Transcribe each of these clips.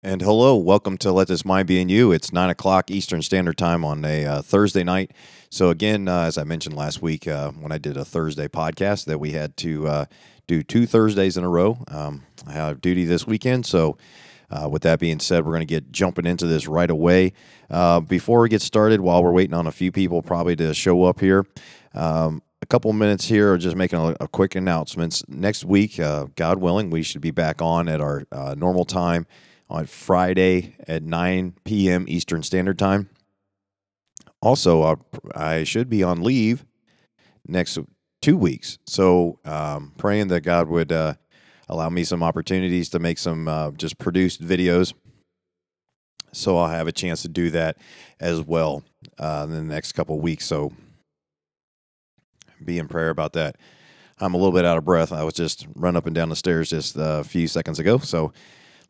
And hello, welcome to Let This Mind Be In You. It's 9 o'clock Eastern Standard Time on a Thursday night. So again, as I mentioned last week when I did a Thursday podcast, that we had to do two Thursdays in a row. I have duty this weekend, so with that being said, we're going to get jumping into this right away. Before we get started, while we're waiting on a few people probably to show up here, a couple minutes here, just making a quick announcements. Next week, God willing, we should be back on at our normal time on Friday at 9 p.m. Eastern Standard Time. Also, I should be on leave next 2 weeks. So praying that God would allow me some opportunities to make some just produced videos. So I'll have a chance to do that as well in the next couple of weeks. So be in prayer about that. I'm a little bit out of breath. I was just running up and down the stairs just a few seconds ago. So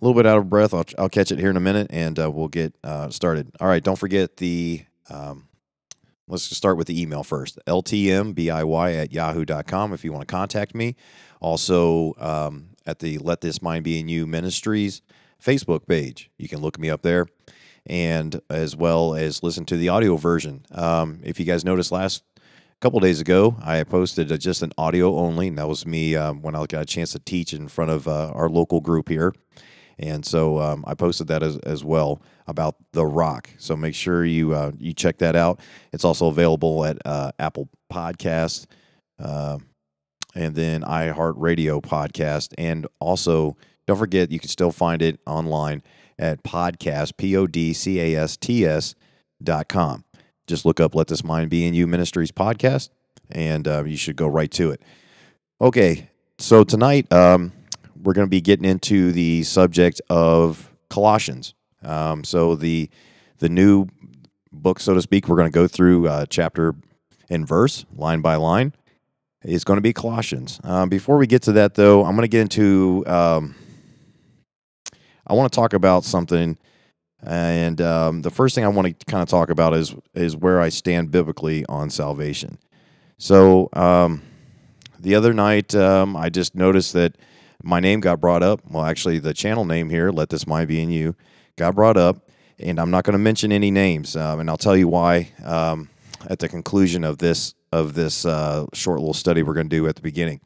a little bit out of breath. I'll catch it here in a minute, and we'll get started. All right, don't forget the, let's start with the email first, ltmbiy@yahoo.com if you want to contact me. Also, at the Let This Mind Be In You Ministries Facebook page, you can look me up there, and as well as listen to the audio version. If you guys noticed last couple days ago, I posted just an audio only, and that was me when I got a chance to teach in front of our local group here. And so I posted that as well about The Rock. So make sure you check that out. It's also available at Apple Podcasts and then iHeartRadio Podcast. And also, don't forget, you can still find it online at podcast, podcasts.com. Just look up Let This Mind Be In You Ministries podcast, and you should go right to it. Okay, so tonight we're going to be getting into the subject of Colossians. So the new book, so to speak, we're going to go through chapter and verse, line by line. It's going to be Colossians. Before we get to that, though, I'm going to get into, I want to talk about something, and the first thing I want to kind of talk about is where I stand biblically on salvation. So the other night, I just noticed that my name got brought up. Well, actually, the channel name here, Let This Mind Be In You, got brought up, and I'm not going to mention any names, and I'll tell you why at the conclusion of this short little study we're going to do at the beginning.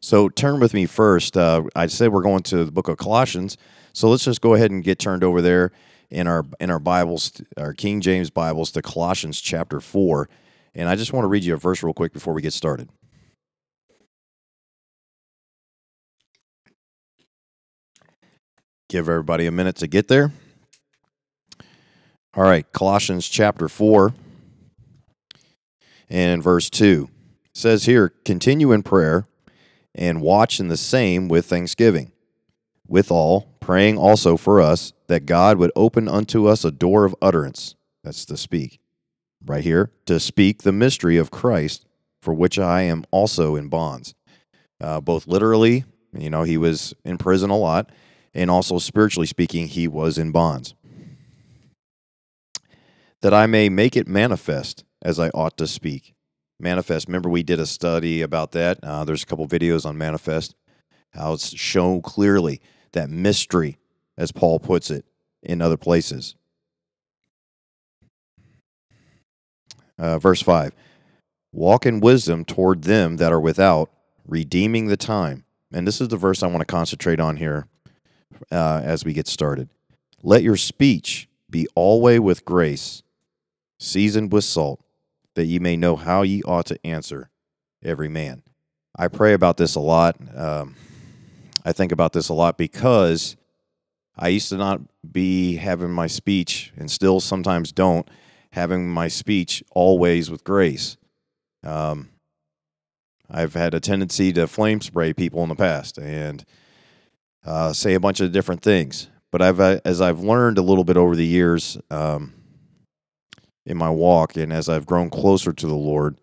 So turn with me first. I said we're going to the book of Colossians, so let's just go ahead and get turned over there in our Bibles, our King James Bibles, to Colossians chapter 4, and I just want to read you a verse real quick before we get started. Give everybody a minute to get there. All right, Colossians chapter 4 and verse 2. It says here, continue in prayer and watch in the same with thanksgiving. Withal, praying also for us, that God would open unto us a door of utterance. That's to speak. Right here, to speak the mystery of Christ, for which I am also in bonds. Both literally, he was in prison a lot, and also spiritually speaking, he was in bonds. That I may make it manifest as I ought to speak. Manifest, remember we did a study about that. There's a couple videos on manifest, how it's shown clearly, that mystery, as Paul puts it, in other places. Verse 5, walk in wisdom toward them that are without, redeeming the time. And this is the verse I want to concentrate on here. As we get started, let your speech be always with grace, seasoned with salt, that ye may know how ye ought to answer every man. I pray about this a lot. I think about this a lot because I used to not be having my speech, and still sometimes don't, having my speech always with grace. I've had a tendency to flame spray people in the past, and say a bunch of different things, but as I've learned a little bit over the years in my walk, and as I've grown closer to the Lord,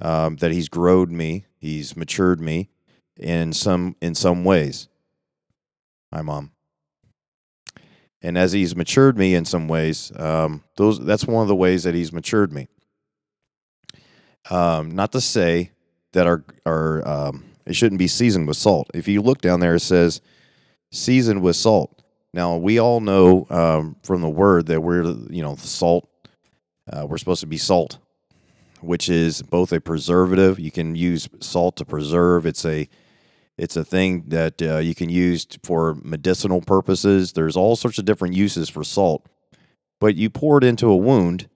that He's grown me, He's matured me in some ways. Hi, Mom. And as He's matured me in some ways, that's one of the ways that He's matured me. Not to say that our It shouldn't be seasoned with salt. If you look down there, it says seasoned with salt. Now, we all know from the word that we're, salt. We're supposed to be salt, which is both a preservative. You can use salt to preserve. It's a thing that you can use for medicinal purposes. There's all sorts of different uses for salt. But you pour it into a wound,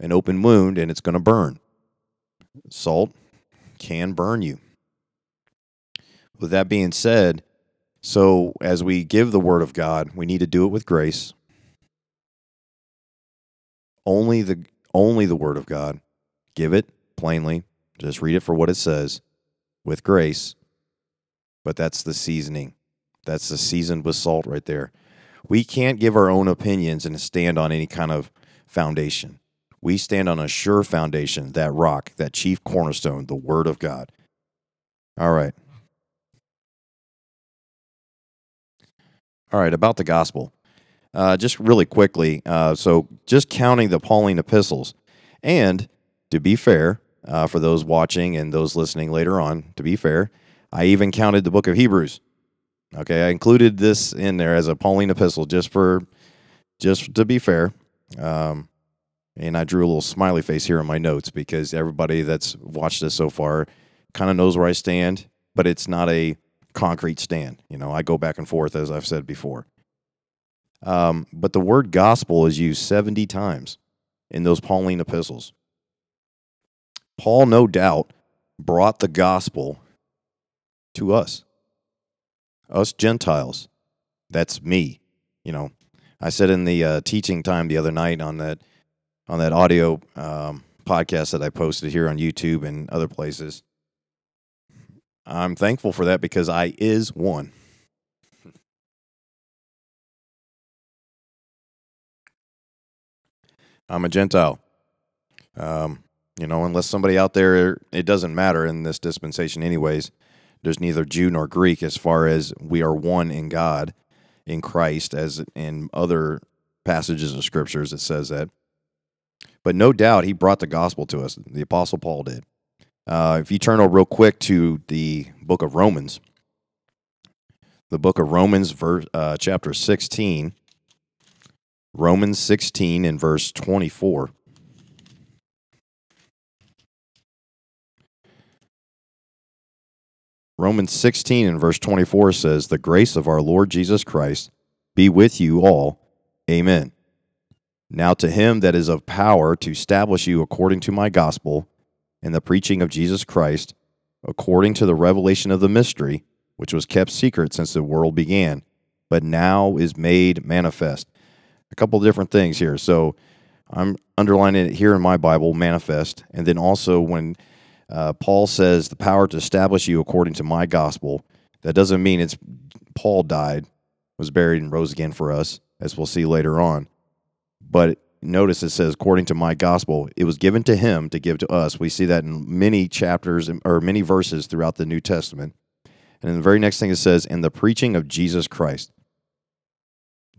an open wound, and it's going to burn. Salt can burn you. With that being said, so as we give the Word of God, we need to do it with grace. Only the Word of God. Give it plainly. Just read it for what it says with grace. But that's the seasoning. That's the seasoned with salt right there. We can't give our own opinions and stand on any kind of foundation. We stand on a sure foundation, that rock, that chief cornerstone, the Word of God. All right. All right, about the gospel. Just really quickly, so just counting the Pauline epistles. And to be fair, for those watching and those listening later on, to be fair, I even counted the book of Hebrews. Okay, I included this in there as a Pauline epistle just to be fair. And I drew a little smiley face here in my notes because everybody that's watched this so far kind of knows where I stand, but it's not a concrete stand. I go back and forth, as I've said before. But the word gospel is used 70 times in those Pauline epistles. Paul, no doubt, brought the gospel to us Gentiles. That's me. I said in the teaching time the other night on that audio podcast that I posted here on YouTube and other places. I'm thankful for that because I is one. I'm a Gentile. Unless somebody out there, it doesn't matter in this dispensation anyways. There's neither Jew nor Greek as far as we are one in God, in Christ, as in other passages of scriptures it says that. But no doubt he brought the gospel to us. The Apostle Paul did. If you turn over real quick to the book of Romans, chapter 16, Romans 16 and verse 24. Romans 16 and verse 24 says, "The grace of our Lord Jesus Christ be with you all. Amen. Now to him that is of power to establish you according to my gospel and the preaching of Jesus Christ, according to the revelation of the mystery, which was kept secret since the world began, but now is made manifest." A couple of different things here. So I'm underlining it here in my Bible, manifest, and then also when Paul says the power to establish you according to my gospel. That doesn't mean it's Paul died, was buried, and rose again for us, as we'll see later on. But notice it says, according to my gospel, it was given to him to give to us. We see that in many chapters or many verses throughout the New Testament. And in the very next thing it says, in the preaching of Jesus Christ.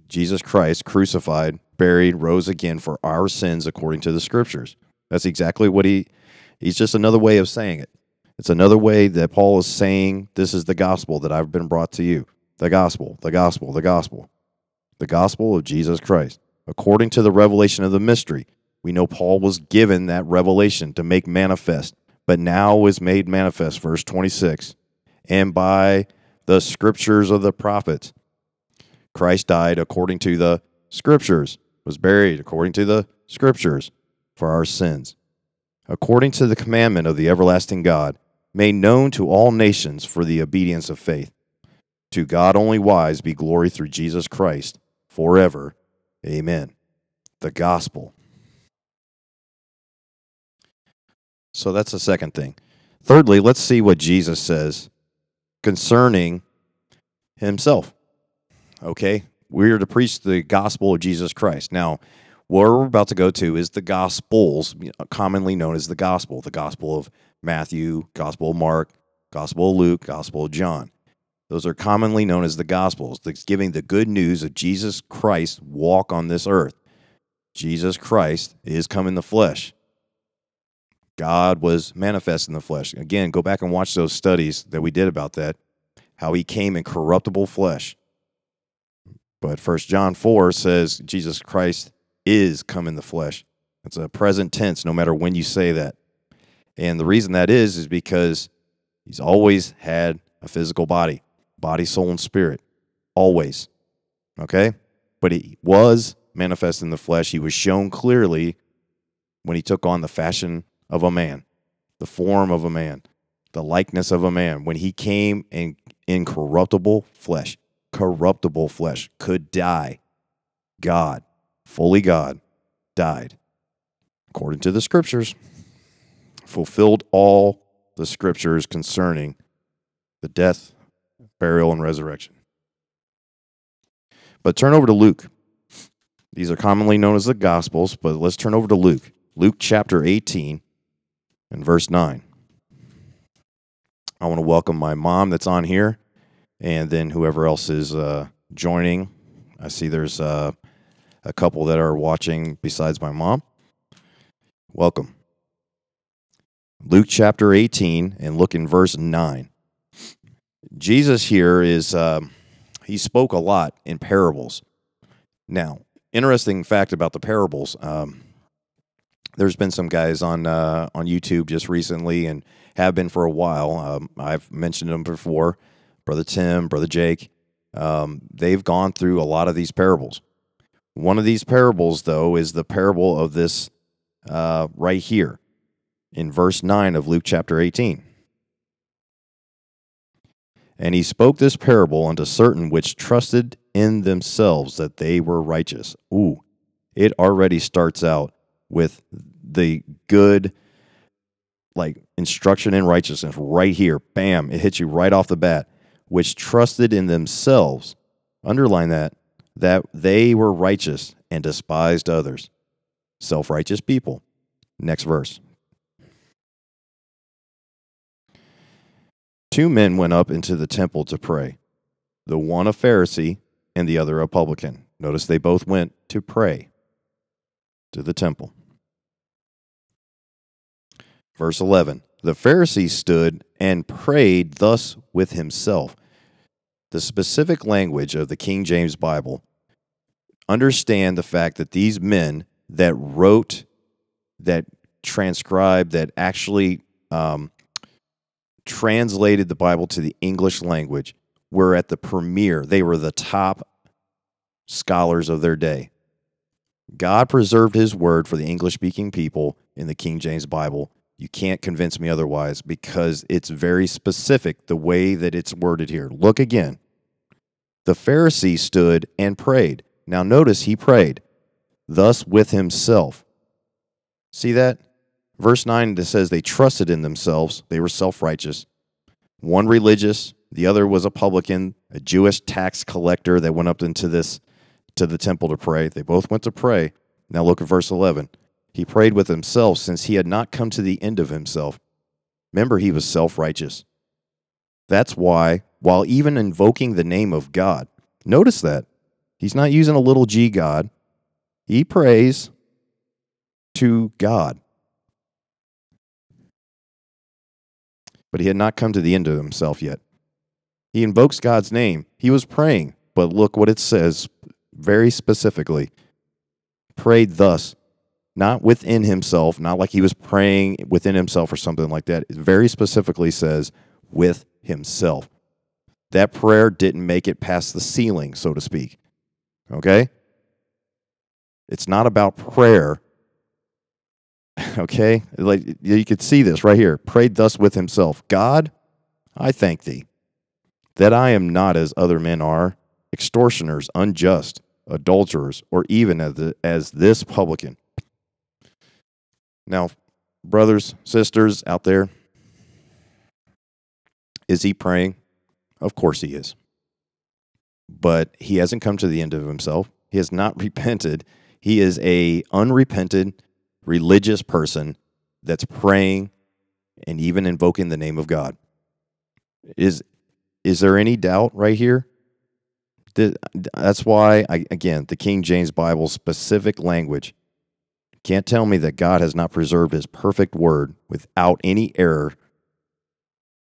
Jesus Christ crucified, buried, rose again for our sins according to the scriptures. That's exactly what He's just another way of saying it. It's another way that Paul is saying, this is the gospel that I've been brought to you. The gospel, the gospel, the gospel. The gospel of Jesus Christ. According to the revelation of the mystery, we know Paul was given that revelation to make manifest, but now is made manifest, verse 26. And by the scriptures of the prophets, Christ died according to the scriptures, was buried according to the scriptures for our sins. According to the commandment of the everlasting God, made known to all nations for the obedience of faith. To God only wise be glory through Jesus Christ forever. Amen. The gospel. So that's the second thing. Thirdly, let's see what Jesus says concerning himself. Okay? We are to preach the gospel of Jesus Christ. Now, what we're about to go to is the Gospels, commonly known as the Gospel of Matthew, Gospel of Mark, Gospel of Luke, Gospel of John. Those are commonly known as the Gospels. It's giving the good news of Jesus Christ's walk on this earth. Jesus Christ is come in the flesh. God was manifest in the flesh. Again, go back and watch those studies that we did about that, how he came in corruptible flesh. But 1 John 4 says Jesus Christ is come in the flesh. It's a present tense, no matter when you say that. And the reason that is because he's always had a physical body, body, soul, and spirit, always. Okay? But he was manifest in the flesh. He was shown clearly when he took on the fashion of a man, the form of a man, the likeness of a man, when he came in corruptible flesh, could die. God, fully God, died. According to the scriptures, fulfilled all the scriptures concerning the death, burial, and resurrection. But turn over to Luke. These are commonly known as the Gospels, but let's turn over to Luke. Luke chapter 18 and verse 9. I want to welcome my mom that's on here, and then whoever else is joining. I see there's a couple that are watching besides my mom. Welcome. Luke chapter 18, and look in verse 9. Jesus here is, he spoke a lot in parables. Now, interesting fact about the parables, there's been some guys on YouTube just recently and have been for a while. I've mentioned them before, Brother Tim, Brother Jake. They've gone through a lot of these parables. One of these parables, though, is the parable of this right here in verse 9 of Luke chapter 18. And he spoke this parable unto certain which trusted in themselves that they were righteous. Ooh, it already starts out with the good, like, instruction in righteousness right here. Bam, it hits you right off the bat. Which trusted in themselves, underline that they were righteous and despised others. Self-righteous people. Next verse. 2 men went up into the temple to pray, the one a Pharisee and the other a publican. Notice they both went to pray to the temple. Verse 11, the Pharisee stood and prayed thus with himself. The specific language of the King James Bible. Understand the fact that these men that wrote, that transcribed, that actually translated the Bible to the English language were at the premier. They were the top scholars of their day. God preserved his word for the English-speaking people in the King James Bible. You can't convince me otherwise because it's very specific the way that it's worded here. Look again. The Pharisee stood and prayed. Now notice he prayed, thus with himself. See that? Verse 9 that says they trusted in themselves. They were self-righteous. One religious, the other was a publican, a Jewish tax collector that went up into to the temple to pray. They both went to pray. Now look at verse 11. He prayed with himself since he had not come to the end of himself. Remember, he was self-righteous. That's why, while even invoking the name of God, notice that. He's not using a little g God. He prays to God. But he had not come to the end of himself yet. He invokes God's name. He was praying, but look what it says very specifically. Prayed thus, not within himself, not like he was praying within himself or something like that. It very specifically says with himself. That prayer didn't make it past the ceiling, so to speak. Okay? It's not about prayer. Okay, like you could see this right here. Prayed thus with himself, God, I thank thee that I am not as other men are, extortioners, unjust, adulterers, or even as this publican. Now, brothers, sisters out there, is he praying? Of course he is. But he hasn't come to the end of himself. He has not repented. He is an unrepentant religious person that's praying and even invoking the name of God. Is there any doubt right here? That's why, the King James Bible specific language Can't tell me that God has not preserved his perfect word without any error.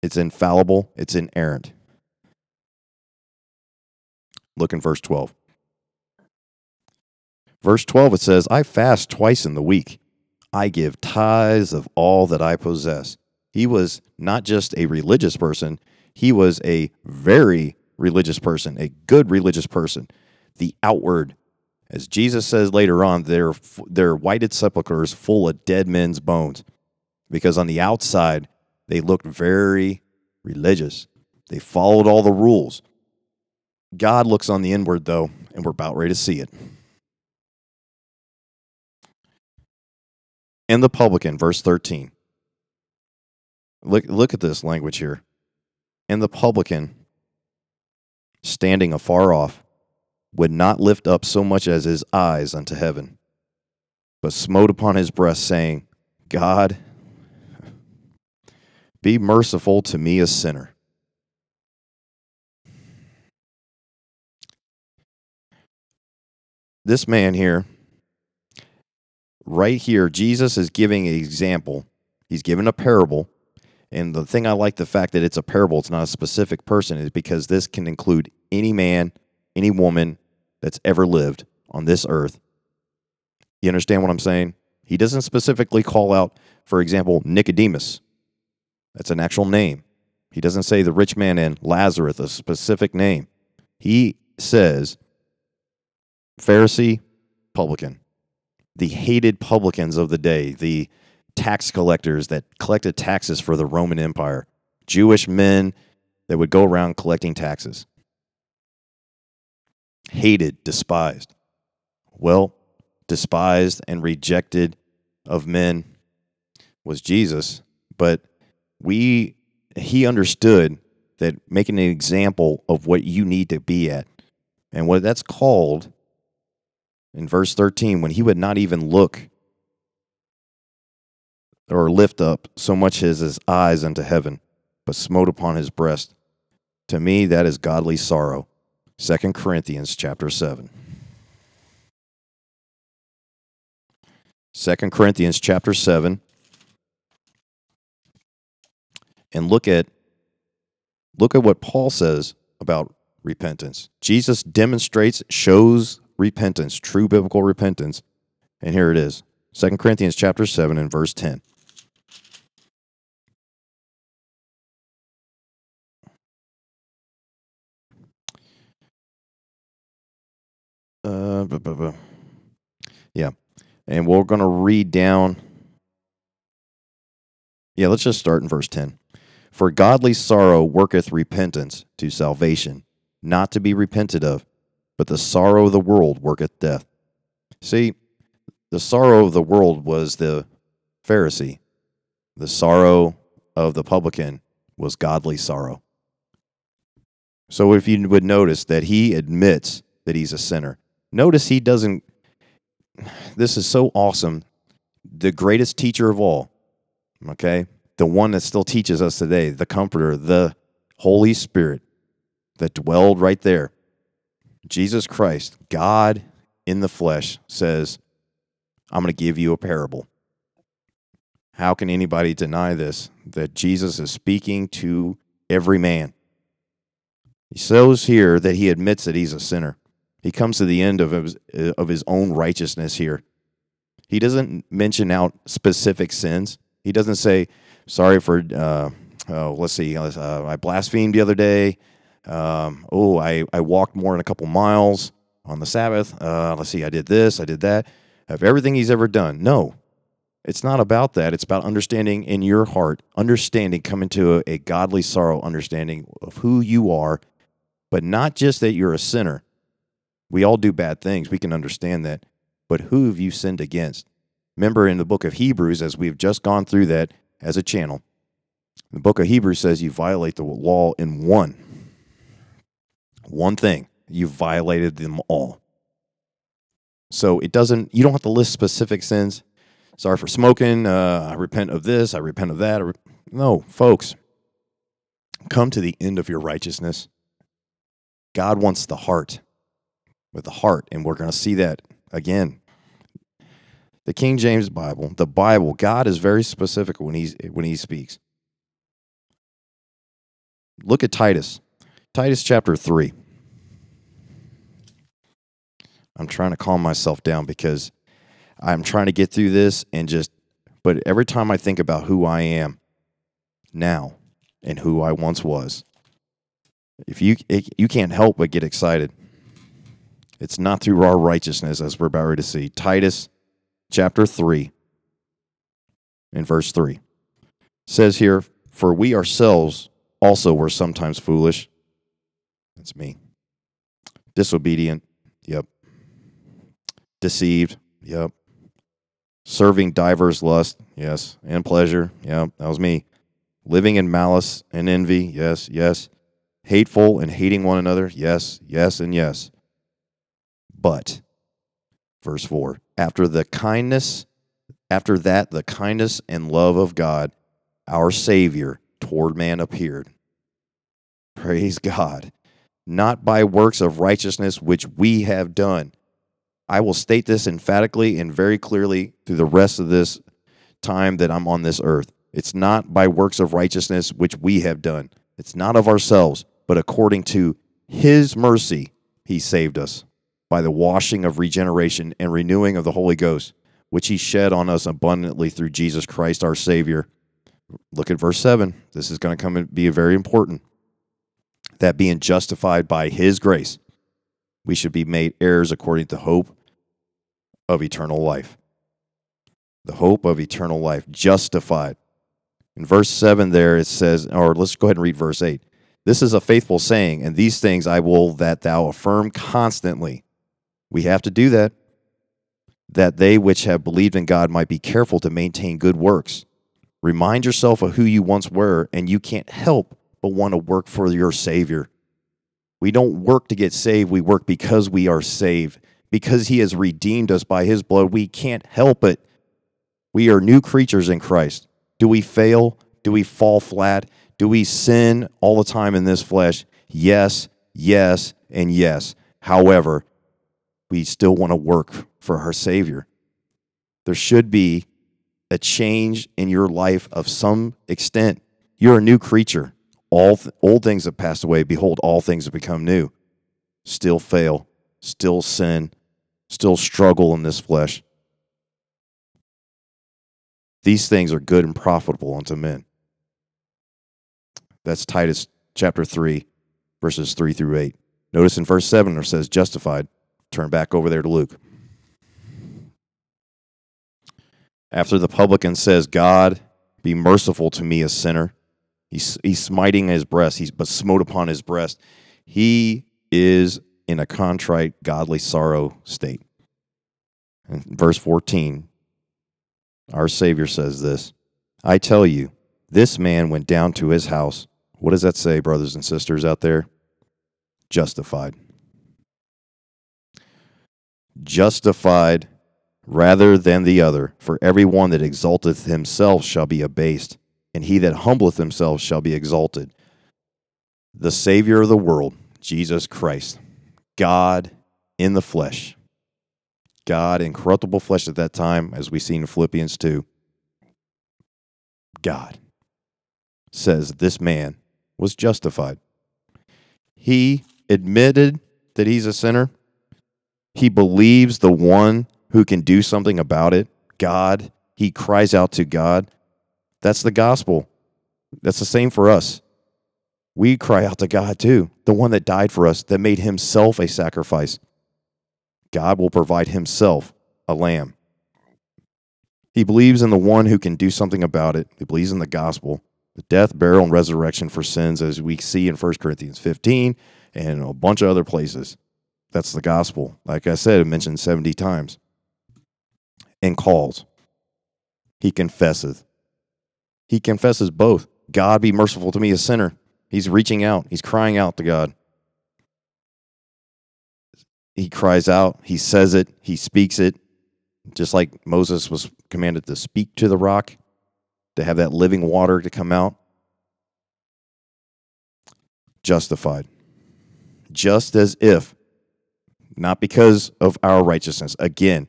It's infallible. It's inerrant. Look in verse 12. Verse 12, it says, I fast twice in the week. I give tithes of all that I possess. He was not just a religious person. He was a very religious person, a good religious person. The outward, as Jesus says later on, they're whited sepulchres full of dead men's bones, because on the outside, they looked very religious. They followed all the rules. God looks on the inward, though, and we're about ready to see it. And the publican, verse 13. Look at this language here. And the publican, standing afar off, would not lift up so much as his eyes unto heaven, but smote upon his breast, saying, God, be merciful to me, a sinner. This man here, right here, Jesus is giving an example. He's giving a parable. And the thing I like, the fact that it's a parable, it's not a specific person, is because this can include any man, any woman that's ever lived on this earth. You understand what I'm saying? He doesn't specifically call out, for example, Nicodemus. That's an actual name. He doesn't say the rich man and Lazarus, a specific name. He says Pharisee, publican, the hated publicans of the day, the tax collectors that collected taxes for the Roman Empire, Jewish men that would go around collecting taxes. Hated, despised. Well, despised and rejected of men was Jesus, but he understood that making an example of what you need to be at. And what that's called in verse 13, when he would not even look or lift up so much as his eyes unto heaven, but smote upon his breast. To me, that is godly sorrow. 2 Corinthians chapter 7. 2 Corinthians chapter 7. And look at what Paul says about repentance. Jesus demonstrates, shows repentance, true biblical repentance. And here it is. 2 Corinthians chapter 7 and verse 10. Yeah, and we're going to read down. Yeah, let's just start in verse 10. For godly sorrow worketh repentance to salvation, not to be repented of, but the sorrow of the world worketh death. See, the sorrow of the world was the Pharisee. The sorrow of the publican was godly sorrow. So if you would notice that he admits that he's a sinner. Notice he doesn't, this is so awesome, the greatest teacher of all, okay? The one that still teaches us today, the Comforter, the Holy Spirit that dwelled right there. Jesus Christ, God in the flesh, says, I'm going to give you a parable. How can anybody deny this, that Jesus is speaking to every man? He shows here that he admits that he's a sinner. He comes to the end of his own righteousness here. He doesn't mention out specific sins. He doesn't say, sorry for, I blasphemed the other day. I walked more than a couple miles on the Sabbath. I did this, I did that. Of everything he's ever done. No, it's not about that. It's about understanding in your heart, coming to a godly sorrow, understanding of who you are, but not just that you're a sinner. We all do bad things. We can understand that. But who have you sinned against? Remember in the book of Hebrews, as we've just gone through that as a channel, the book of Hebrews says you violate the law in one thing. You violated them all. So you don't have to list specific sins. Sorry for smoking. I repent of this. I repent of that. No, folks, come to the end of your righteousness. God wants the heart. With the heart, and we're going to see that again. the King James Bible, the Bible, God is very specific when he speaks. Look at Titus chapter 3. I'm trying to calm myself down because I'm trying to get through this but every time I think about who I am now and who I once was, you can't help but get excited. It's not through our righteousness, as we're about to see. Titus chapter 3 and verse 3 says here, "For we ourselves also were sometimes foolish." That's me. "Disobedient." Yep. "Deceived." Yep. "Serving divers lust." Yes. "And pleasure." Yep. That was me. "Living in malice and envy." Yes. Yes. "Hateful and hating one another." Yes. Yes. And yes. But, verse 4, after that the kindness and love of God, our Savior, toward man appeared. Praise God. Not by works of righteousness which we have done. I will state this emphatically and very clearly through the rest of this time that I'm on this earth. It's not by works of righteousness which we have done. It's not of ourselves, but according to His mercy, He saved us by the washing of regeneration and renewing of the Holy Ghost, which He shed on us abundantly through Jesus Christ our Savior. Look at verse 7. This is going to come and be very important. That being justified by His grace, we should be made heirs according to the hope of eternal life. The hope of eternal life, justified. In verse 7 there it says, or let's go ahead and read verse 8. "This is a faithful saying, and these things I will that thou affirm constantly." We have to do that. "That they which have believed in God might be careful to maintain good works." Remind yourself of who you once were, and you can't help but want to work for your Savior. We don't work to get saved. We work because we are saved. Because He has redeemed us by His blood, we can't help it. We are new creatures in Christ. Do we fail? Do we fall flat? Do we sin all the time in this flesh? Yes, yes, and yes. However, we still want to work for our Savior. There should be a change in your life of some extent. You're a new creature. Old things have passed away. Behold, all things have become new. Still fail, still sin, still struggle in this flesh. These things are good and profitable unto men. That's Titus chapter 3, verses 3 through 8. Notice in verse 7 it says justified. Turn back over there to Luke. After the publican says, "God, be merciful to me, a sinner," he's smiting his breast. But smote upon his breast. He is in a contrite, godly sorrow state. And verse 14, our Savior says this, "I tell you, this man went down to his house." What does that say, brothers and sisters out there? Justified. Justified rather than the other. "For everyone that exalteth himself shall be abased, and he that humbleth himself shall be exalted." The Savior of the world, Jesus Christ, God in the flesh, God in corruptible flesh at that time, as we see in Philippians 2, God says this man was justified. He admitted that he's a sinner. He believes the one who can do something about it, God. He cries out to God. That's the gospel. That's the same for us. We cry out to God too, the one that died for us, that made Himself a sacrifice. God will provide Himself a lamb. He believes in the one who can do something about it. He believes in the gospel, the death, burial, and resurrection for sins, as we see in 1 Corinthians 15 and a bunch of other places. That's the gospel. Like I said, I mentioned 70 times. And calls. He confesseth. He confesses both. "God, be merciful to me, a sinner." He's reaching out. He's crying out to God. He cries out. He says it. He speaks it. Just like Moses was commanded to speak to the rock, to have that living water to come out. Justified. Just as if. Not because of our righteousness. Again,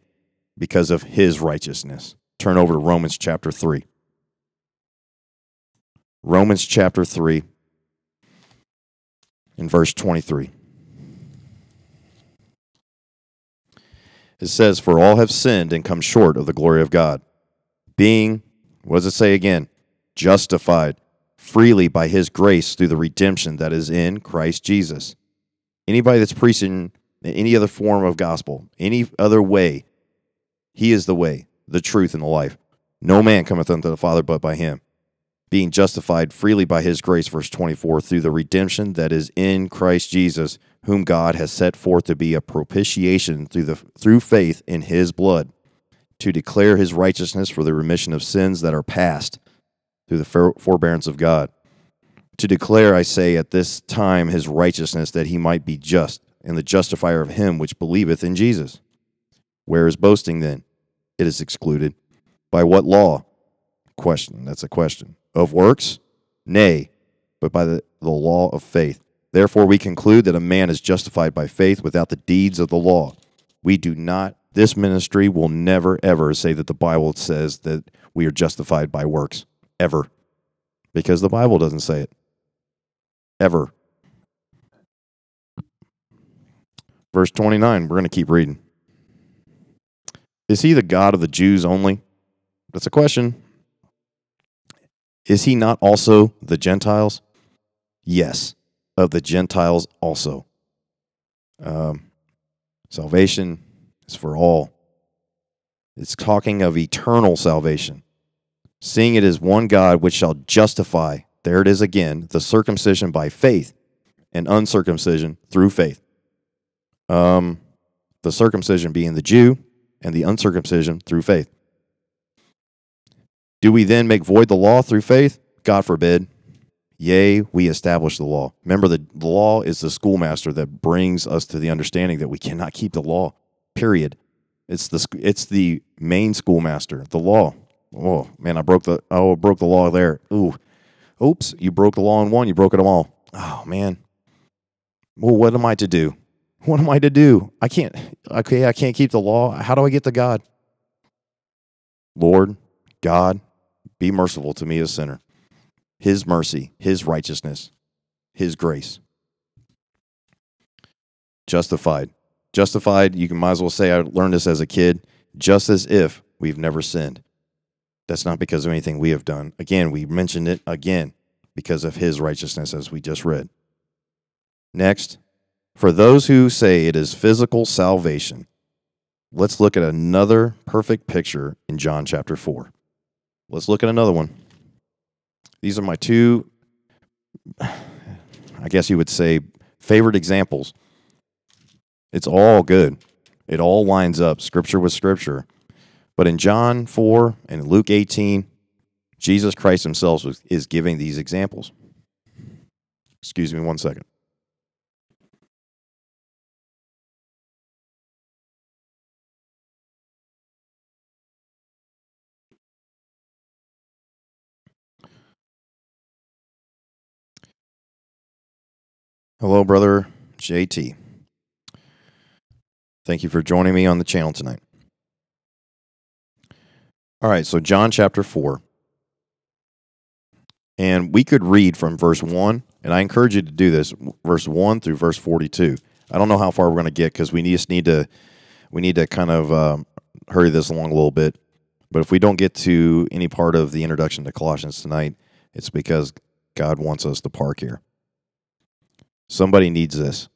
because of his righteousness. Turn over to Romans chapter 3. Romans chapter 3 and verse 23. It says, "For all have sinned and come short of the glory of God, being," what does it say again? "Justified freely by his grace through the redemption that is in Christ Jesus." Anybody that's preaching any other form of gospel, any other way, he is the way, the truth, and the life. No man cometh unto the Father but by him. Being justified freely by his grace, verse 24, through the redemption that is in Christ Jesus, whom God has set forth to be a propitiation through faith in his blood, to declare his righteousness for the remission of sins that are past, through the forbearance of God. To declare, I say, at this time his righteousness, that he might be just, and the justifier of him which believeth in Jesus. Where is boasting then? It is excluded. By what law? Question. That's a question. Of works? Nay, but by the law of faith. Therefore we conclude that a man is justified by faith without the deeds of the law. We do not, this ministry will never ever say that the Bible says that we are justified by works, ever. Because the Bible doesn't say it. Ever. Verse 29, we're going to keep reading. Is he the God of the Jews only? That's a question. Is he not also the Gentiles? Yes, of the Gentiles also. Salvation is for all. It's talking of eternal salvation. Seeing it is one God which shall justify, there it is again, the circumcision by faith and uncircumcision through faith. The circumcision being the Jew and the uncircumcision through faith. Do we then make void the law through faith? God forbid. Yea, we establish the law. Remember, the law is the schoolmaster that brings us to the understanding that we cannot keep the law, period. It's the main schoolmaster, the law. Oh, man, I broke the law there. Ooh, oops, you broke the law in one, you broke it all. Oh, man. Well, what am I to do? What am I to do? I can't keep the law. How do I get to God? Lord, God, be merciful to me, a sinner. His mercy, his righteousness, his grace. Justified. Justified, you can might as well say, I learned this as a kid, just as if we've never sinned. That's not because of anything we have done. Again, we mentioned it again, because of his righteousness, as we just read. Next, for those who say it is physical salvation, let's look at another perfect picture in John chapter 4. Let's look at another one. These are my two, I guess you would say, favorite examples. It's all good. It all lines up, Scripture with Scripture. But in John 4 and Luke 18, Jesus Christ himself is giving these examples. Excuse me one second. Hello, Brother JT. Thank you for joining me on the channel tonight. All right, so John chapter 4. And we could read from verse 1, and I encourage you to do this, verse 1 through verse 42. I don't know how far we're going to get because we just need to kind of hurry this along a little bit. But if we don't get to any part of the introduction to Colossians tonight, it's because God wants us to park here. Somebody needs this.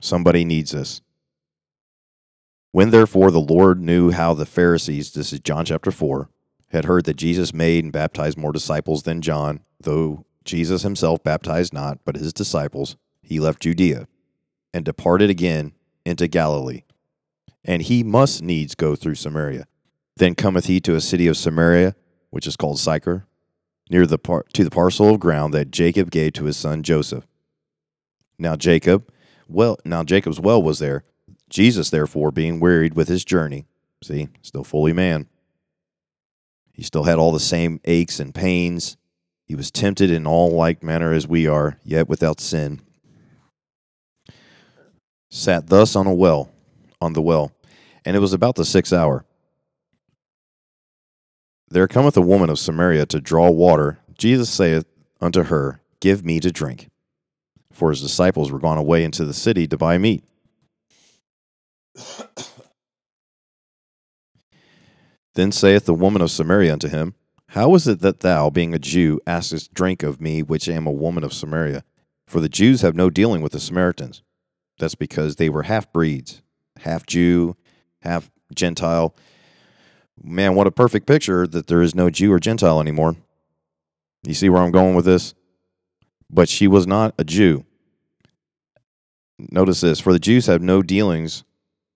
Somebody needs this. When therefore the Lord knew how the Pharisees, this is John chapter 4, had heard that Jesus made and baptized more disciples than John, though Jesus himself baptized not, but his disciples, he left Judea and departed again into Galilee. And he must needs go through Samaria. Then cometh he to a city of Samaria, which is called Sychar, near to the parcel of ground that Jacob gave to his son Joseph. Now Jacob's well was there. Jesus, therefore, being wearied with his journey, see, still fully man. He still had all the same aches and pains. He was tempted in all like manner as we are, yet without sin. Sat thus on the well, and it was about the 6th hour. There cometh a woman of Samaria to draw water. Jesus saith unto her, Give me to drink. For his disciples were gone away into the city to buy meat. Then saith the woman of Samaria unto him, How is it that thou, being a Jew, askest drink of me, which am a woman of Samaria? For the Jews have no dealing with the Samaritans. That's because they were half-breeds, half-Jew, half-Gentile. Man, what a perfect picture that there is no Jew or Gentile anymore. You see where I'm going with this? But she was not a Jew. Notice this. For the Jews have no dealings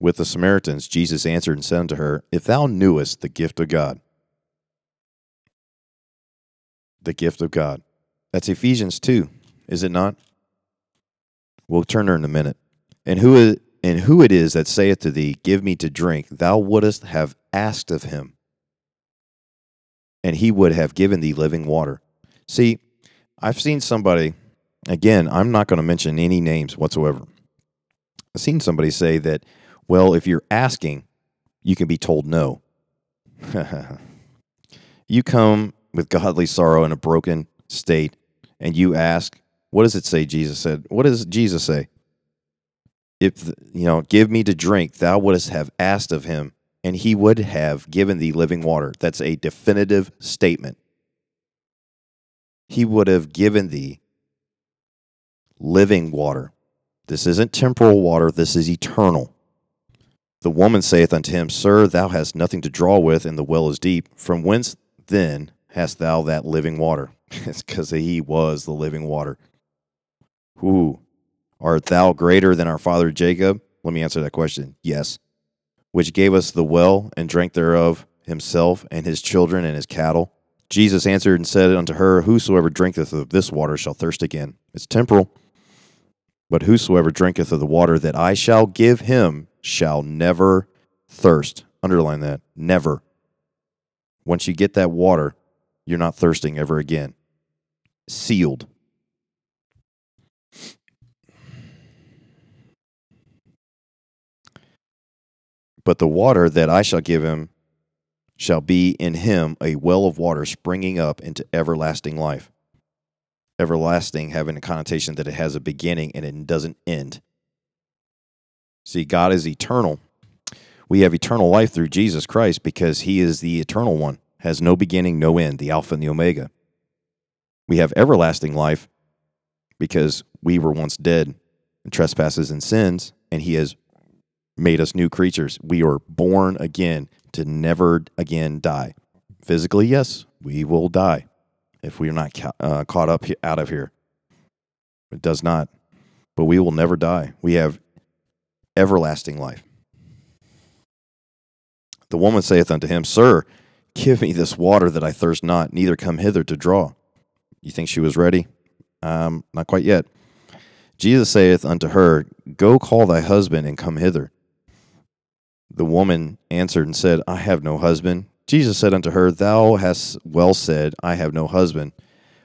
with the Samaritans. Jesus answered and said unto her, If thou knewest the gift of God. The gift of God. That's Ephesians 2, is it not? We'll turn there in a minute. And who it is that saith to thee, Give me to drink, thou wouldest have asked of him, and he would have given thee living water. See, I've seen somebody, again, I'm not going to mention any names whatsoever. I've seen somebody say that, well, if you're asking, you can be told no. You come with godly sorrow in a broken state, and you ask, what does it say Jesus said? What does Jesus say? Give me to drink, thou wouldst have asked of him, and he would have given thee living water. That's a definitive statement. He would have given thee living water. This isn't temporal water, this is eternal. The woman saith unto him, Sir, thou hast nothing to draw with, and the well is deep. From whence then hast thou that living water? It's because he was the living water. Who? Art thou greater than our father Jacob? Let me answer that question. Yes. Which gave us the well, and drank thereof himself, and his children, and his cattle. Jesus answered and said unto her, Whosoever drinketh of this water shall thirst again. It's temporal. But whosoever drinketh of the water that I shall give him shall never thirst. Underline that. Never. Once you get that water, you're not thirsting ever again. Sealed. But the water that I shall give him shall be in him a well of water springing up into everlasting life. Everlasting having a connotation that it has a beginning and it doesn't end. See, God is eternal. We have eternal life through Jesus Christ because he is the eternal one, has no beginning, no end, the Alpha and the Omega. We have everlasting life because we were once dead in trespasses and sins, and he has made us new creatures. We are born again to never again die. Physically, yes, we will die if we are not caught up out of here. It does not. But we will never die. We have everlasting life. The woman saith unto him, Sir, give me this water that I thirst not, neither come hither to draw. You think she was ready? Not quite yet. Jesus saith unto her, Go call thy husband and come hither. The woman answered and said, I have no husband. Jesus said unto her, Thou hast well said, I have no husband,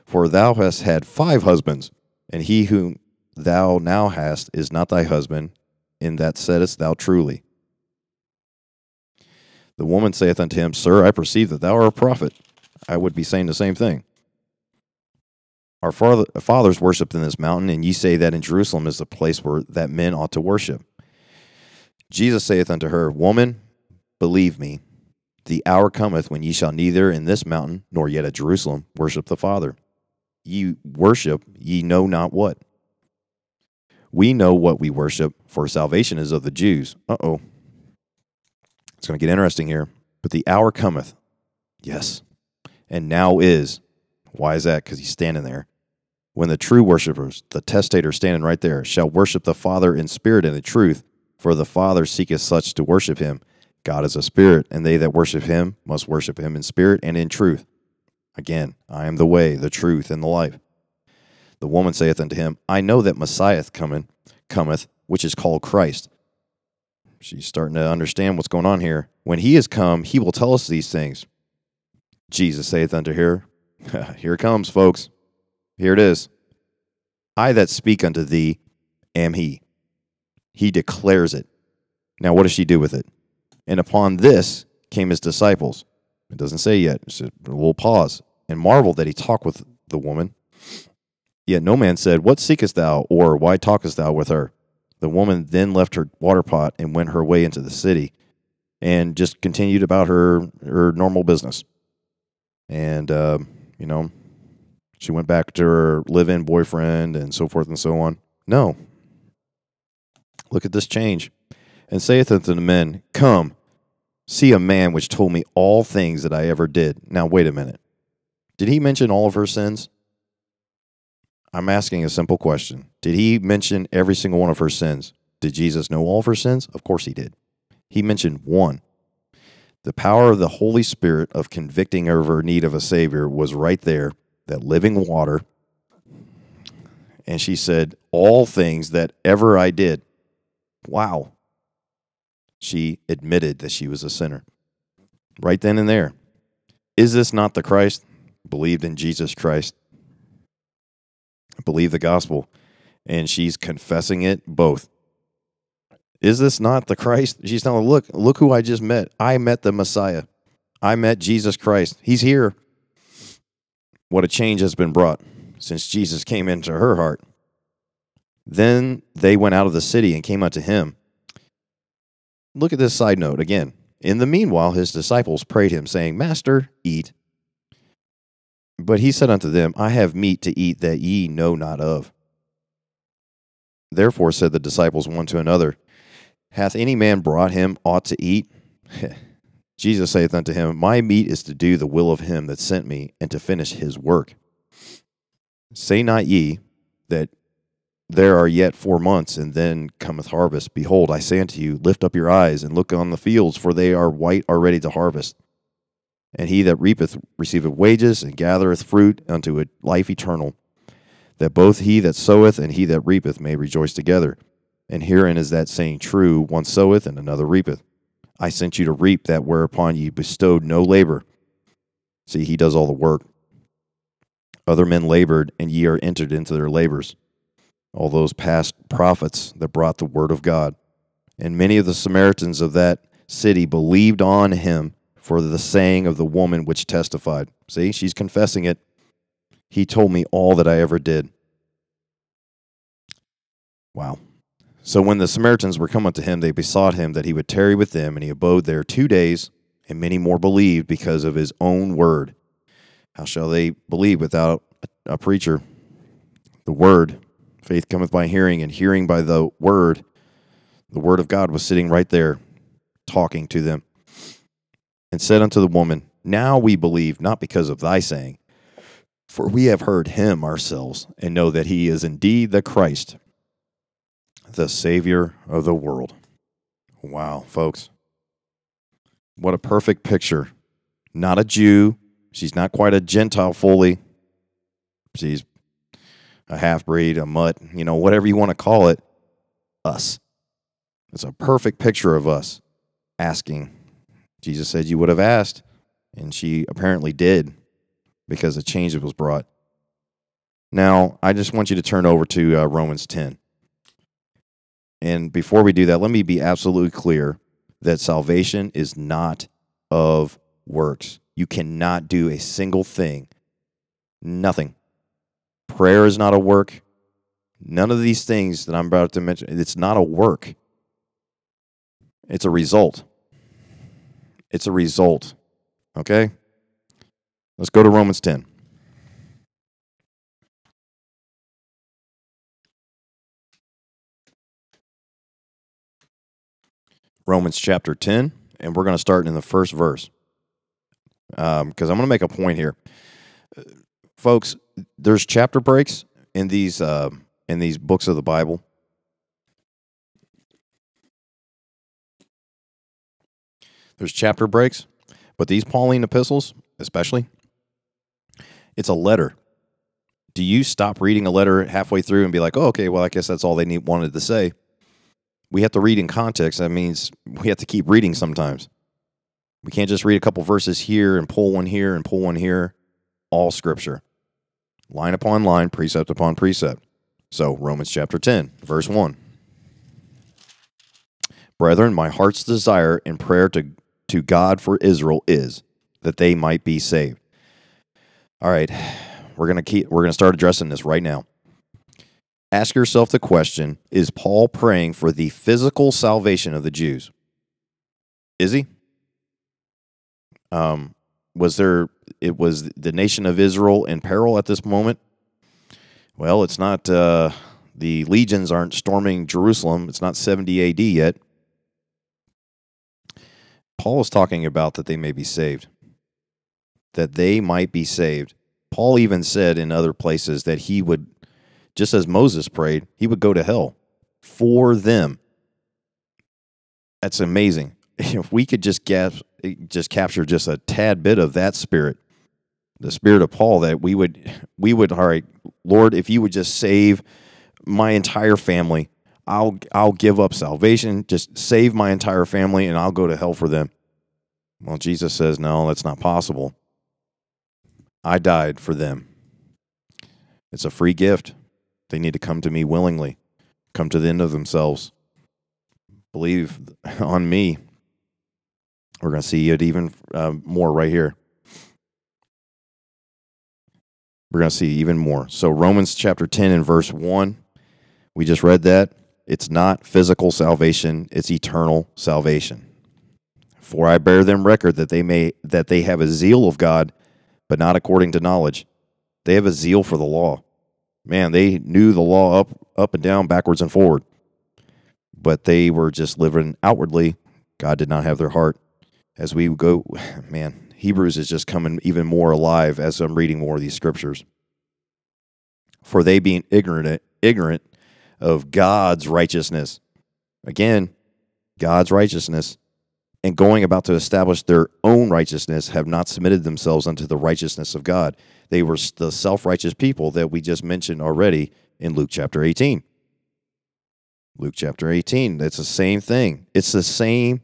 for thou hast had 5 husbands, and he whom thou now hast is not thy husband, in that saidest thou truly. The woman saith unto him, Sir, I perceive that thou art a prophet. I would be saying the same thing. Our fathers worshipped in this mountain, and ye say that in Jerusalem is the place where that men ought to worship. Jesus saith unto her, Woman, believe me, the hour cometh when ye shall neither in this mountain nor yet at Jerusalem worship the Father. Ye worship, ye know not what. We know what we worship, for salvation is of the Jews. Uh-oh. It's going to get interesting here. But the hour cometh. Yes. And now is. Why is that? Because he's standing there. When the true worshipers, the testator standing right there, shall worship the Father in spirit and in truth, for the Father seeketh such to worship him. God is a spirit, and they that worship him must worship him in spirit and in truth. Again, I am the way, the truth, and the life. The woman saith unto him, I know that Messiah cometh, which is called Christ. She's starting to understand what's going on here. When he is come, he will tell us these things. Jesus saith unto her, Here it comes, folks. Here it is. I that speak unto thee am he. He declares it. Now what does she do with it? And upon this came his disciples. It doesn't say yet. It's just a little pause. And marvel that he talked with the woman. Yet no man said, What seekest thou? Or why talkest thou with her? The woman then left her water pot and went her way into the city and just continued about her normal business. And, she went back to her live-in boyfriend and so forth and so on. No. Look at this change. And saith unto the men, Come, see a man which told me all things that I ever did. Now, wait a minute. Did he mention all of her sins? I'm asking a simple question. Did he mention every single one of her sins? Did Jesus know all of her sins? Of course he did. He mentioned one. The power of the Holy Spirit of convicting her of her need of a Savior was right there, that living water. And she said, all things that ever I did. Wow. She admitted that she was a sinner. Right then and there. Is this not the Christ? Believed in Jesus Christ. Believe the gospel. And she's confessing it both. Is this not the Christ? She's telling, look who I just met. I met the Messiah. I met Jesus Christ. He's here. What a change has been brought since Jesus came into her heart. Then they went out of the city and came unto him. Look at this side note again. In the meanwhile, his disciples prayed him, saying, Master, eat. But he said unto them, I have meat to eat that ye know not of. Therefore said the disciples one to another, Hath any man brought him aught to eat? Jesus saith unto him, My meat is to do the will of him that sent me, and to finish his work. Say not ye that there are yet 4 months, and then cometh harvest. Behold, I say unto you, lift up your eyes, and look on the fields, for they are white already to harvest. And he that reapeth receiveth wages, and gathereth fruit unto life eternal, that both he that soweth and he that reapeth may rejoice together. And herein is that saying true, one soweth and another reapeth. I sent you to reap that whereupon ye bestowed no labor. See, he does all the work. Other men labored, and ye are entered into their labors. All those past prophets that brought the word of God. And many of the Samaritans of that city believed on him for the saying of the woman which testified. See, she's confessing it. He told me all that I ever did. Wow. So when the Samaritans were come unto him, they besought him that he would tarry with them, and he abode there 2 days, and many more believed because of his own word. How shall they believe without a preacher? The word. Faith cometh by hearing, and hearing by the word. The word of God was sitting right there, talking to them. And said unto the woman, Now we believe, not because of thy saying, for we have heard him ourselves, and know that he is indeed the Christ, the Savior of the world. Wow, folks. What a perfect picture. Not a Jew. She's not quite a Gentile fully. She's a half-breed, a mutt, whatever you want to call it. Us. It's a perfect picture of us asking. Jesus said you would have asked, and she apparently did because a change was brought. Now, I just want you to turn over to Romans 10. And before we do that, let me be absolutely clear that salvation is not of works. You cannot do a single thing. Nothing. Prayer is not a work. None of these things that I'm about to mention, it's not a work. It's a result. It's a result. Okay? Let's go to Romans 10. Romans chapter 10, and we're going to start in the first verse because I'm going to make a point here. Folks, there's chapter breaks in these books of the Bible. There's chapter breaks, but these Pauline epistles especially, it's a letter. Do you stop reading a letter halfway through and be like, oh, okay, well, I guess that's all they wanted to say? We have to read in context. That means we have to keep reading sometimes. We can't just read a couple verses here and pull one here and pull one here. All Scripture. Line upon line, precept upon precept. So, Romans chapter 10, verse 1. Brethren, my heart's desire and prayer to God for Israel is that they might be saved. All right, we're going to start addressing this right now. Ask yourself the question, is Paul praying for the physical salvation of the Jews? Is he? Was the nation of Israel in peril at this moment? Well, it's not, the legions aren't storming Jerusalem. It's not 70 AD yet. Paul is talking about that they may be saved, that they might be saved. Paul even said in other places that he would, just as Moses prayed, he would go to hell for them. That's amazing. If we could just capture just a tad bit of that spirit, the spirit of Paul, that we would, all right, Lord, if you would just save my entire family, I'll give up salvation, just save my entire family, and I'll go to hell for them. Well, Jesus says, no, that's not possible. I died for them. It's a free gift. They need to come to me willingly, come to the end of themselves. Believe on me. We're going to see it even more right here. We're going to see even more. So Romans chapter 10 and verse 1, we just read that. It's not physical salvation, it's eternal salvation. For I bear them record that they have a zeal of God, but not according to knowledge. They have a zeal for the law. Man, they knew the law up and down, backwards and forward. But they were just living outwardly. God did not have their heart. As we go, man, Hebrews is just coming even more alive as I'm reading more of these scriptures. For they being ignorant of God's righteousness. Again, God's righteousness. And going about to establish their own righteousness, have not submitted themselves unto the righteousness of God. They were the self-righteous people that we just mentioned already in Luke chapter 18. Luke chapter 18, that's the same thing. It's the same.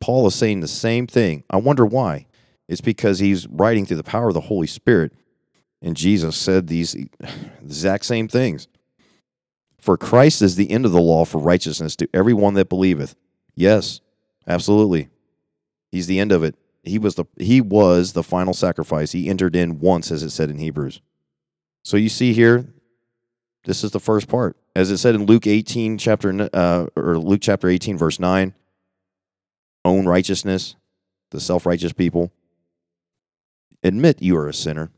Paul is saying the same thing. I wonder why. It's because he's writing through the power of the Holy Spirit, and Jesus said these exact same things. For Christ is the end of the law for righteousness to everyone that believeth. Yes, absolutely. He's the end of it. He was the final sacrifice. He entered in once, as it said in Hebrews. So you see here, this is the first part. As it said in Luke chapter 18, verse 9, own righteousness, the self-righteous people. Admit you are a sinner.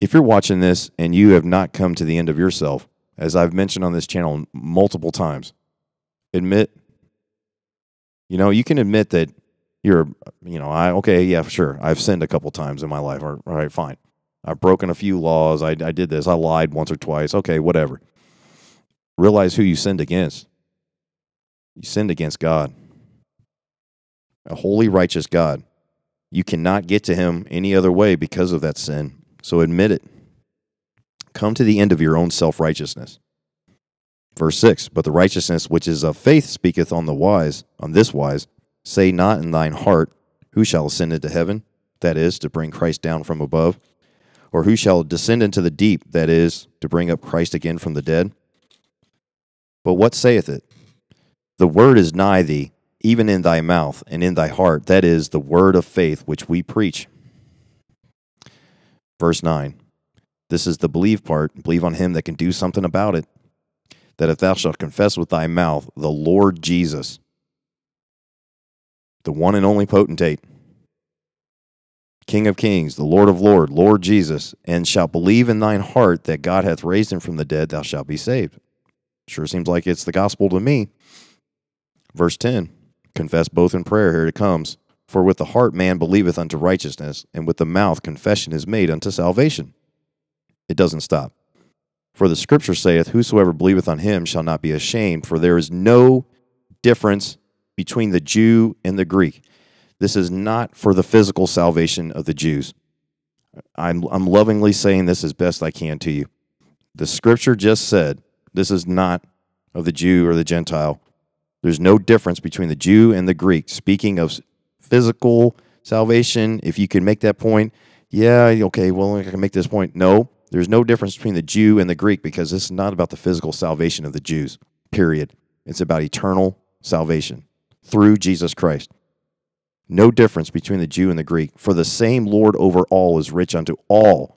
If you're watching this and you have not come to the end of yourself, as I've mentioned on this channel multiple times, admit, you can admit that you're, I've sinned a couple times in my life. All right, fine. I've broken a few laws. I did this. I lied once or twice. Okay, whatever. Realize who you sinned against. You sinned against God, a holy, righteous God. You cannot get to him any other way because of that sin. So admit it. Come to the end of your own self-righteousness. Verse 6, but the righteousness which is of faith speaketh on the wise, on this wise, say not in thine heart, who shall ascend into heaven? That is, to bring Christ down from above. Or who shall descend into the deep, that is, to bring up Christ again from the dead? But what saith it? The word is nigh thee, even in thy mouth and in thy heart, that is, the word of faith which we preach. Verse 9, this is the believe part, believe on him that can do something about it, that if thou shalt confess with thy mouth the Lord Jesus, the one and only potentate, King of kings, the Lord of lords, Lord Jesus, and shalt believe in thine heart that God hath raised him from the dead, thou shalt be saved. Sure seems like it's the gospel to me. Verse 10, confess both in prayer, here it comes. For with the heart man believeth unto righteousness, and with the mouth confession is made unto salvation. It doesn't stop. For the scripture saith, whosoever believeth on him shall not be ashamed, for there is no difference between the Jew and the Greek. This is not for the physical salvation of the Jews. I'm lovingly saying this as best I can to you. The scripture just said this is not of the Jew or the Gentile. There's no difference between the Jew and the Greek. Speaking of physical salvation, if you can make that point, yeah, okay, well, I can make this point. No, there's no difference between the Jew and the Greek because this is not about the physical salvation of the Jews, period. It's about eternal salvation through Jesus Christ. No difference between the Jew and the Greek, for the same Lord over all is rich unto all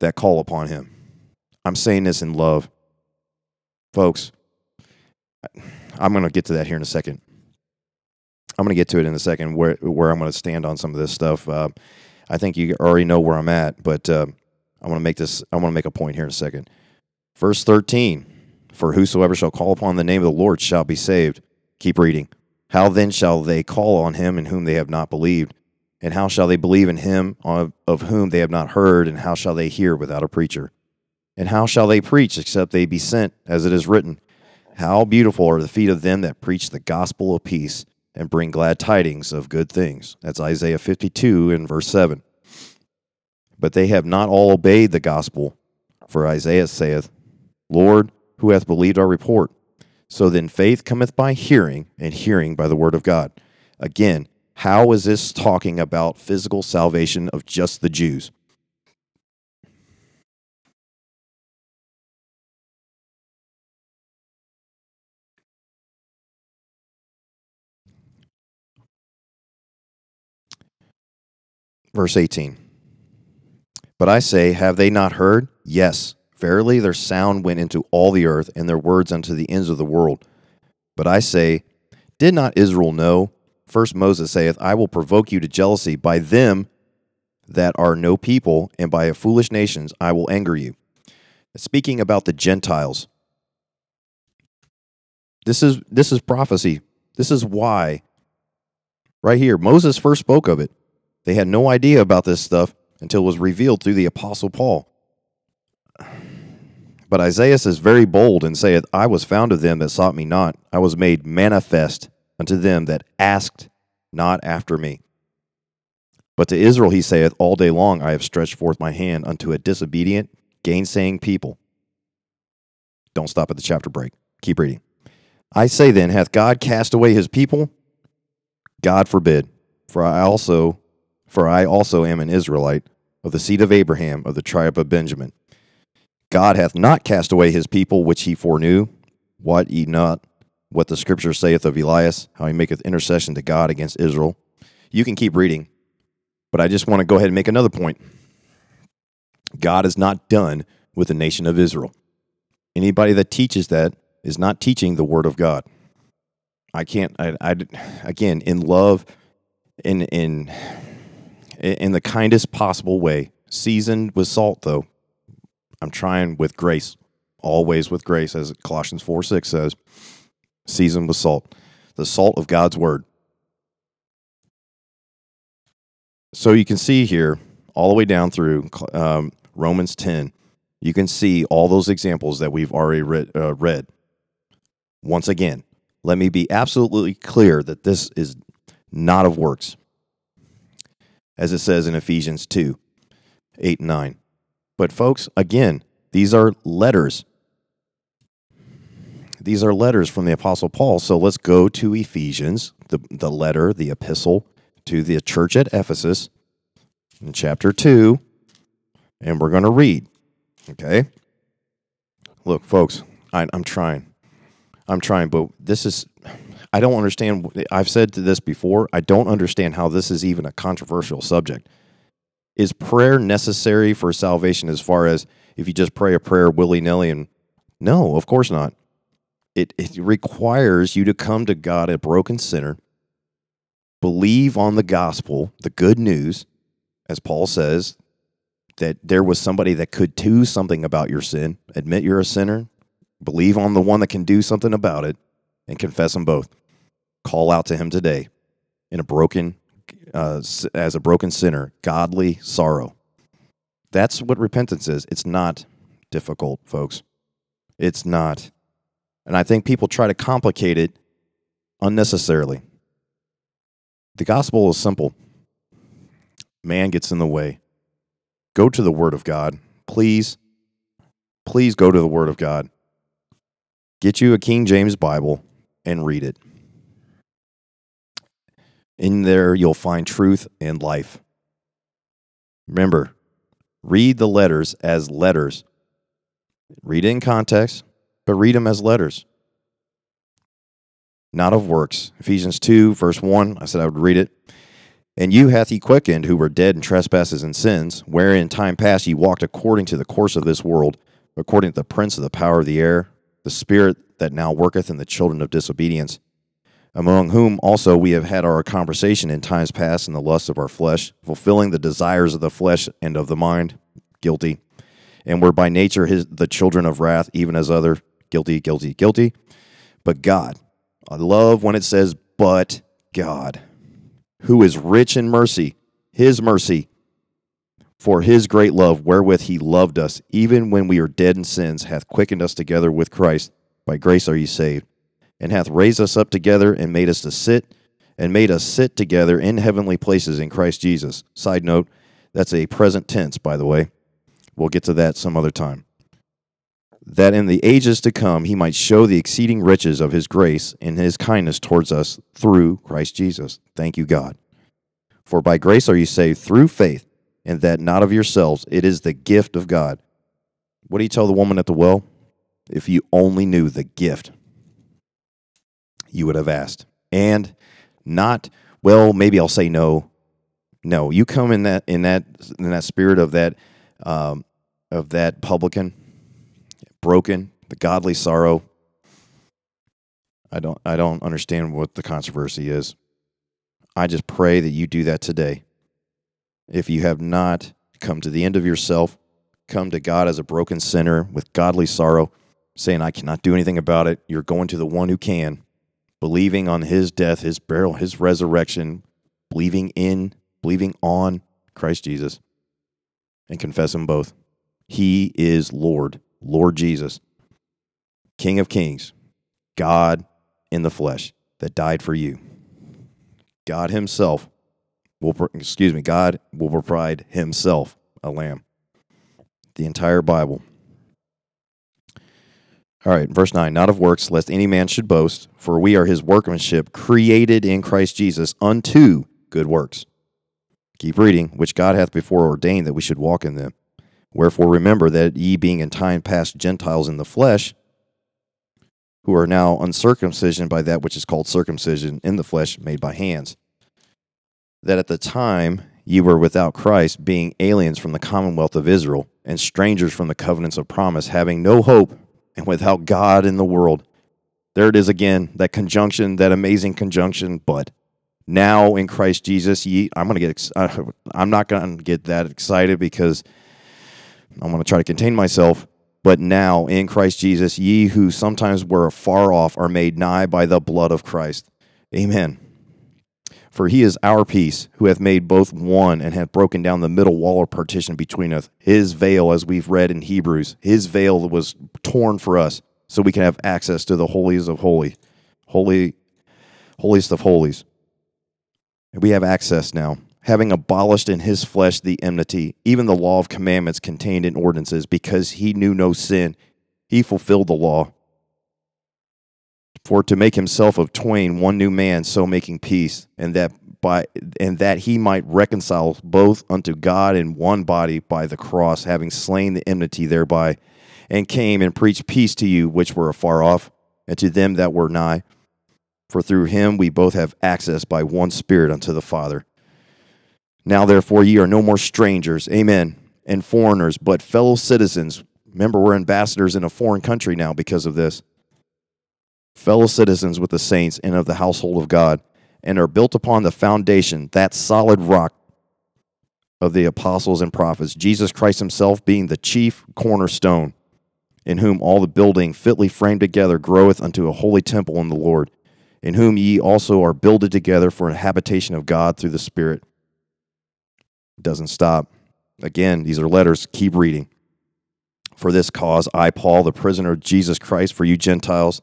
that call upon him. I'm saying this in love. Folks, I'm going to get to that here in a second. I'm going to get to it in a second where I'm going to stand on some of this stuff. I think you already know where I'm at, but I want to make a point here in a second. Verse 13, for whosoever shall call upon the name of the Lord shall be saved. Keep reading. How then shall they call on him in whom they have not believed? And how shall they believe in him of whom they have not heard? And how shall they hear without a preacher? And how shall they preach except they be sent, as it is written? How beautiful are the feet of them that preach the gospel of peace and bring glad tidings of good things. That's Isaiah 52 and verse 7. But they have not all obeyed the gospel, for Isaiah saith, Lord, who hath believed our report? So then faith cometh by hearing, and hearing by the word of God. Again, how is this talking about physical salvation of just the Jews? Verse 18, but I say, have they not heard? Yes, verily their sound went into all the earth, and their words unto the ends of the world. But I say, did not Israel know? First Moses saith, I will provoke you to jealousy by them that are no people, and by a foolish nations I will anger you. Speaking about the Gentiles, this is prophecy. This is why, right here, Moses first spoke of it. They had no idea about this stuff until it was revealed through the Apostle Paul. But Isaiah is very bold and saith, I was found of them that sought me not. I was made manifest unto them that asked not after me. But to Israel he saith, all day long I have stretched forth my hand unto a disobedient, gainsaying people. Don't stop at the chapter break. Keep reading. I say then, hath God cast away his people? God forbid, for I also am an Israelite, of the seed of Abraham, of the tribe of Benjamin. God hath not cast away his people, which he foreknew. Wot ye not what the Scripture saith of Elias, how he maketh intercession to God against Israel? You can keep reading, but I just want to go ahead and make another point. God is not done with the nation of Israel. Anybody that teaches that is not teaching the Word of God. Again, in love, in the kindest possible way, seasoned with salt, though. I'm trying with grace, always with grace, as Colossians 4:6 says, seasoned with salt, the salt of God's word. So you can see here, all the way down through Romans 10, you can see all those examples that we've already read. Once again, let me be absolutely clear that this is not of works. As it says in Ephesians 2, 8 and 9. But folks, again, these are letters. These are letters from the Apostle Paul. So let's go to Ephesians, the letter, the epistle to the church at Ephesus in chapter 2, and we're going to read. Okay? Look, folks, I'm trying. I'm trying, but this is... I don't understand, I've said this before, I don't understand how this is even a controversial subject. Is prayer necessary for salvation as far as if you just pray a prayer willy-nilly? And no, of course not. It requires you to come to God, a broken sinner, believe on the gospel, the good news, as Paul says, that there was somebody that could do something about your sin, admit you're a sinner, believe on the one that can do something about it, and confess them both. Call out to him today in as a broken sinner, godly sorrow. That's what repentance is. It's not difficult, folks. It's not. And I think people try to complicate it unnecessarily. The gospel is simple. Man gets in the way. Go to the Word of God. Please go to the Word of God. Get you a King James Bible and read it. In there, you'll find truth and life. Remember, read the letters as letters. Read it in context, but read them as letters. not of works. Ephesians 2, verse 1, I said I would read it. And you hath he quickened, who were dead in trespasses and sins, wherein time past ye walked according to the course of this world, according to the prince of the power of the air, the spirit that now worketh in the children of disobedience, among whom also we have had our conversation in times past in the lust of our flesh, fulfilling the desires of the flesh and of the mind, guilty, and were by nature the children of wrath, even as other, guilty. But God, I love when it says, but God, who is rich in mercy, his mercy, for his great love, wherewith he loved us, even when we are dead in sins, hath quickened us together with Christ. By grace are ye saved, and hath raised us up together and made us sit together in heavenly places in Christ Jesus. Side note, that's a present tense, by the way. We'll get to that some other time. That in the ages to come he might show the exceeding riches of his grace and his kindness towards us through Christ Jesus. Thank you, God. For by grace are you saved through faith, and that not of yourselves. It is the gift of God. What do you tell the woman at the well? If you only knew the gift, you would have asked. And not, well, maybe I'll say no. No, you come in that spirit of that publican, broken, the godly sorrow. I don't understand what the controversy is. I just pray that you do that today. If you have not come to the end of yourself, come to God as a broken sinner with godly sorrow, saying, I cannot do anything about it. You're going to the one who can, believing on his death, his burial, his resurrection, believing on Christ Jesus, and confess him both. He is Lord. Lord Jesus, King of Kings, God in the flesh that died for you. God himself will provide himself a lamb. The entire Bible. All right, verse 9, not of works, lest any man should boast, for we are his workmanship, created in Christ Jesus unto good works. Keep reading, which God hath before ordained that we should walk in them. Wherefore remember that ye being in time past Gentiles in the flesh, who are now uncircumcision by that which is called circumcision in the flesh made by hands, that at the time ye were without Christ, being aliens from the commonwealth of Israel, and strangers from the covenants of promise, having no hope, and without God in the world. There it is again, that conjunction, that amazing conjunction, but now in Christ Jesus, ye, I'm not going to get that excited because I'm going to try to contain myself. But now in Christ Jesus, ye who sometimes were afar off are made nigh by the blood of Christ. Amen. For he is our peace, who hath made both one and hath broken down the middle wall of partition between us. His veil, as we've read in Hebrews, his veil was torn for us so we can have access to the holies of holies, holiest of holies. And we have access now. Having abolished in his flesh the enmity, even the law of commandments contained in ordinances, because he knew no sin, he fulfilled the law. For to make himself of twain one new man, so making peace, and that he might reconcile both unto God in one body by the cross, having slain the enmity thereby, and came and preached peace to you which were afar off, and to them that were nigh. For through him we both have access by one Spirit unto the Father. Now, therefore, ye are no more strangers, amen, and foreigners, but fellow citizens. Remember, we're ambassadors in a foreign country now because of this. Fellow citizens with the saints and of the household of God, and are built upon the foundation, that solid rock of the apostles and prophets, Jesus Christ himself being the chief cornerstone, in whom all the building fitly framed together groweth unto a holy temple in the Lord, in whom ye also are builded together for an habitation of God through the Spirit. Doesn't stop. Again, these are letters. Keep reading. For this cause, I, Paul, the prisoner of Jesus Christ, for you Gentiles,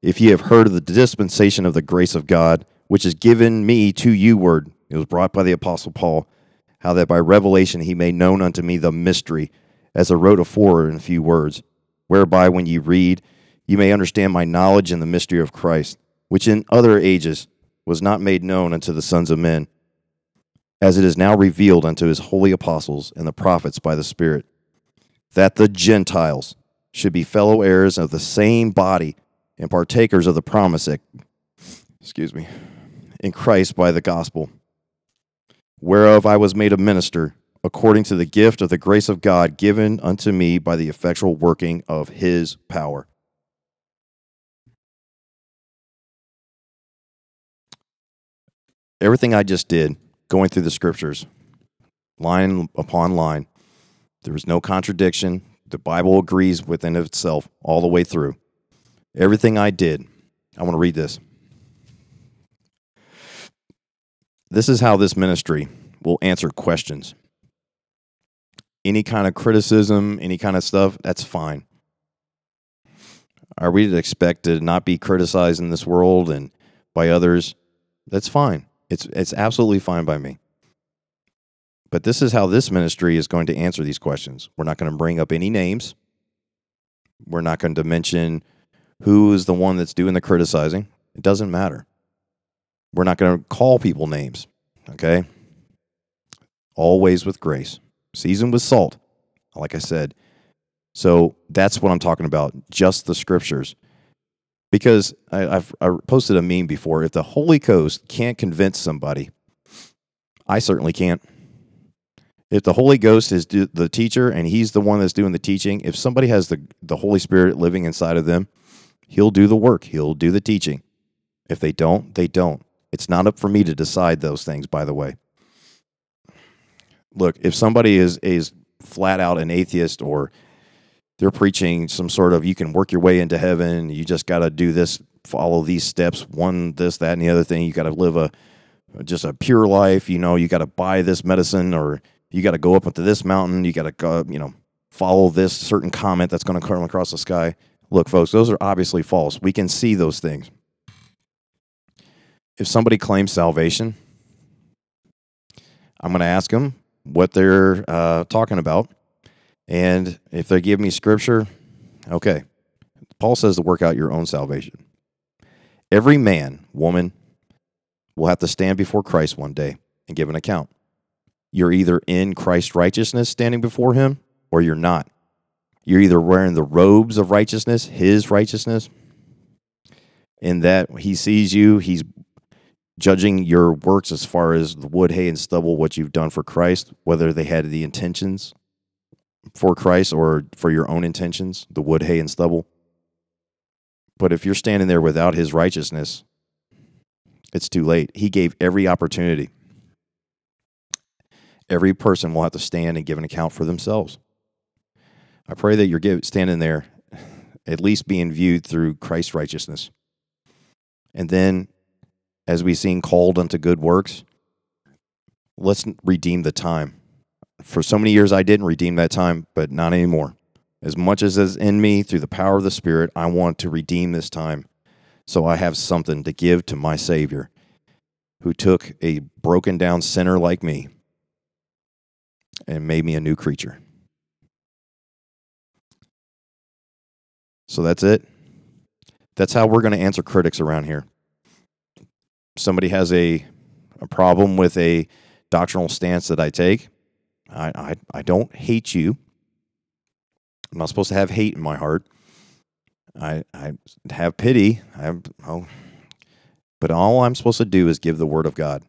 if ye have heard of the dispensation of the grace of God, which is given me to you word, it was brought by the Apostle Paul, how that by revelation he made known unto me the mystery, as I wrote afore in few words, whereby when ye read, ye may understand my knowledge in the mystery of Christ, which in other ages was not made known unto the sons of men, as it is now revealed unto his holy apostles and the prophets by the Spirit, that the Gentiles should be fellow heirs of the same body and partakers of the promise in Christ by the gospel, whereof I was made a minister, according to the gift of the grace of God given unto me by the effectual working of his power. Everything I just did, going through the scriptures, line upon line, there was no contradiction. The Bible agrees within itself all the way through. Everything I did, I want to read this. This is how this ministry will answer questions. Any kind of criticism, any kind of stuff, that's fine. Are we to expect to not be criticized in this world and by others? That's fine. It's absolutely fine by me. But this is how this ministry is going to answer these questions. We're not going to bring up any names. We're not going to mention who is the one that's doing the criticizing. It doesn't matter. We're not going to call people names, okay? Always with grace. Seasoned with salt, like I said. So that's what I'm talking about, just the scriptures. Because I posted a meme before. If the Holy Ghost can't convince somebody, I certainly can't. If the Holy Ghost is the teacher and he's the one that's doing the teaching, if somebody has the Holy Spirit living inside of them, he'll do the work. He'll do the teaching. If they don't, they don't. It's not up for me to decide those things, by the way. Look, if somebody is flat out an atheist or they're preaching some sort of you can work your way into heaven, you just got to do this, follow these steps, one, this, that, and the other thing. You got to live a pure life. You know, you got to buy this medicine or you got to go up into this mountain. You got to go, follow this certain comet that's going to come across the sky. Look, folks, those are obviously false. We can see those things. If somebody claims salvation, I'm going to ask them what they're talking about. And if they give me scripture, okay. Paul says to work out your own salvation. Every man, woman, will have to stand before Christ one day and give an account. You're either in Christ's righteousness standing before him or you're not. You're either wearing the robes of righteousness, his righteousness, in that he sees you, he's judging your works as far as the wood, hay, and stubble, what you've done for Christ, whether they had the intentions for Christ or for your own intentions, the wood, hay, and stubble. But if you're standing there without his righteousness, it's too late. He gave every opportunity. Every person will have to stand and give an account for themselves. I pray that you're standing there, at least being viewed through Christ's righteousness. And then, as we've seen, called unto good works, let's redeem the time. For so many years I didn't redeem that time, but not anymore. As much as is in me, through the power of the Spirit, I want to redeem this time so I have something to give to my Savior who took a broken down sinner like me and made me a new creature. So that's it. That's how we're going to answer critics around here. Somebody has a problem with a doctrinal stance that I take, I don't hate you. I'm not supposed to have hate in my heart. I have pity. But all I'm supposed to do is give the word of God.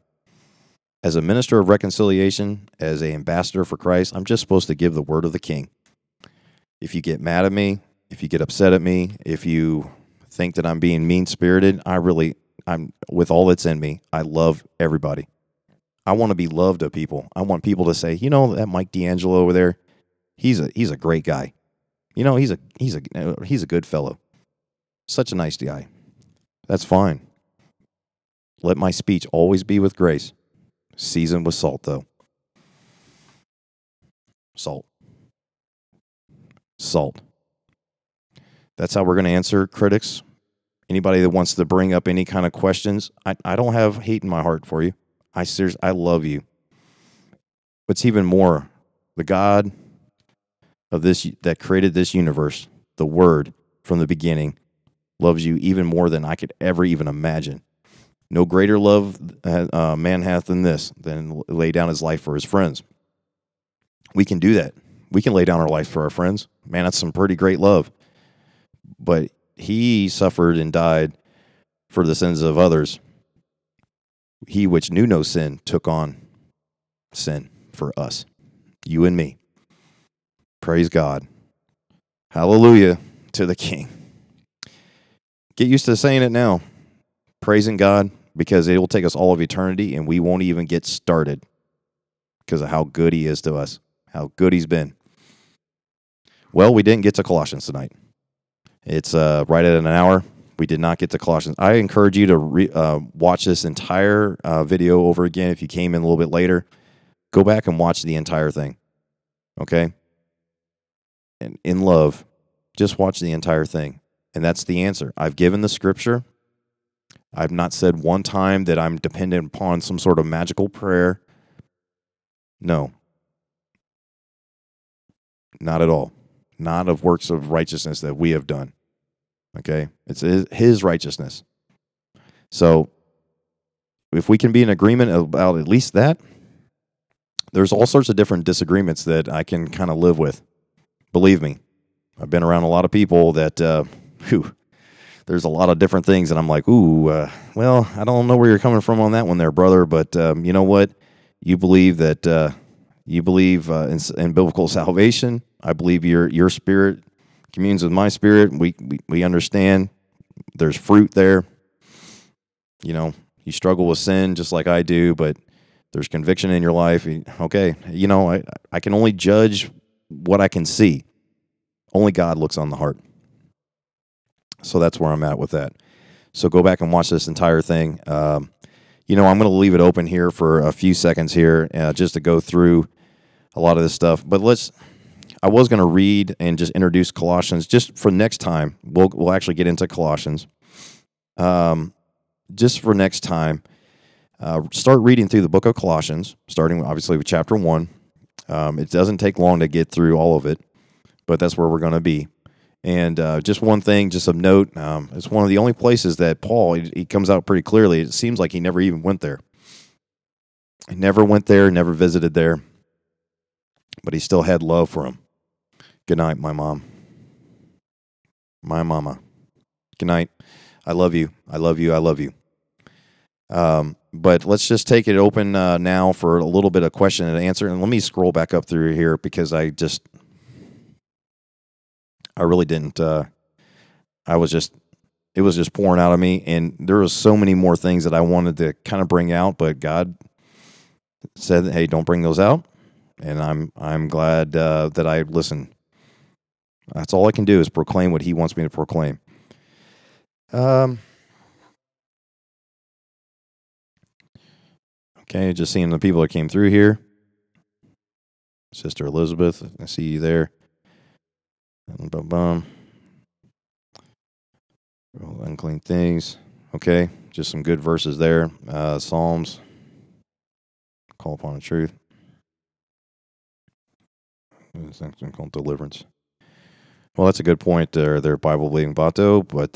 As a minister of reconciliation, as an ambassador for Christ, I'm just supposed to give the word of the King. If you get mad at me, if you get upset at me, if you think that I'm being mean-spirited, I'm with all that's in me. I love everybody. I want to be loved of people. I want people to say, that Mike D'Angelo over there, he's a great guy. He's a good fellow. Such a nice guy. That's fine. Let my speech always be with grace, seasoned with salt, though. Salt. That's how we're going to answer critics. Anybody that wants to bring up any kind of questions, I don't have hate in my heart for you. I love you. What's even more, the God of this that created this universe, the Word from the beginning, loves you even more than I could ever even imagine. No greater love man hath than this, than lay down his life for his friends. We can do that. We can lay down our life for our friends. Man, that's some pretty great love. But He suffered and died for the sins of others. He which knew no sin took on sin for us, you and me. Praise God. Hallelujah to the King. Get used to saying it now. Praising God, because it will take us all of eternity, and we won't even get started because of how good he is to us, how good he's been. Well, we didn't get to Colossians tonight. It's right at an hour. We did not get to Colossians. I encourage you to watch this entire video over again. If you came in a little bit later, go back and watch the entire thing, okay? And in love, just watch the entire thing, and that's the answer. I've given the scripture. I've not said one time that I'm dependent upon some sort of magical prayer. No. Not at all. Not of works of righteousness that we have done. Okay? It's his righteousness. So, if we can be in agreement about at least that, there's all sorts of different disagreements that I can kind of live with. Believe me. I've been around a lot of people that, there's a lot of different things, and I'm like, well, I don't know where you're coming from on that one there, brother, but you know what? You believe that in biblical salvation. I believe your spirit communes with my spirit. We understand there's fruit there. You know, you struggle with sin just like I do, but there's conviction in your life. Okay, you know, I can only judge what I can see. Only God looks on the heart. So that's where I'm at with that. So go back and watch this entire thing. You know, I'm going to leave it open here for a few seconds here just to go through a lot of this stuff. But I was going to read and just introduce Colossians just for next time. We'll actually get into Colossians. Just for next time, start reading through the book of Colossians, starting obviously with chapter 1. It doesn't take long to get through all of it, but that's where we're going to be. And just one thing, just of note, it's one of the only places that Paul, he comes out pretty clearly. It seems like he never even went there. He never went there, never visited there, but he still had love for him. Good night, my mom. My mama. Good night. I love you. I love you. I love you. But let's just take it open now for a little bit of question and answer. And let me scroll back up through here because I really didn't, it was just pouring out of me, and there was so many more things that I wanted to kind of bring out, but God said, hey, don't bring those out, and I'm glad that I listened. That's all I can do is proclaim what he wants me to proclaim. Okay, just seeing the people that came through here. Sister Elizabeth, I see you there. Unclean things. Okay, just some good verses there. Psalms. Call upon the truth. Something called deliverance. Well, that's a good point there. Their Bible believing Bato, but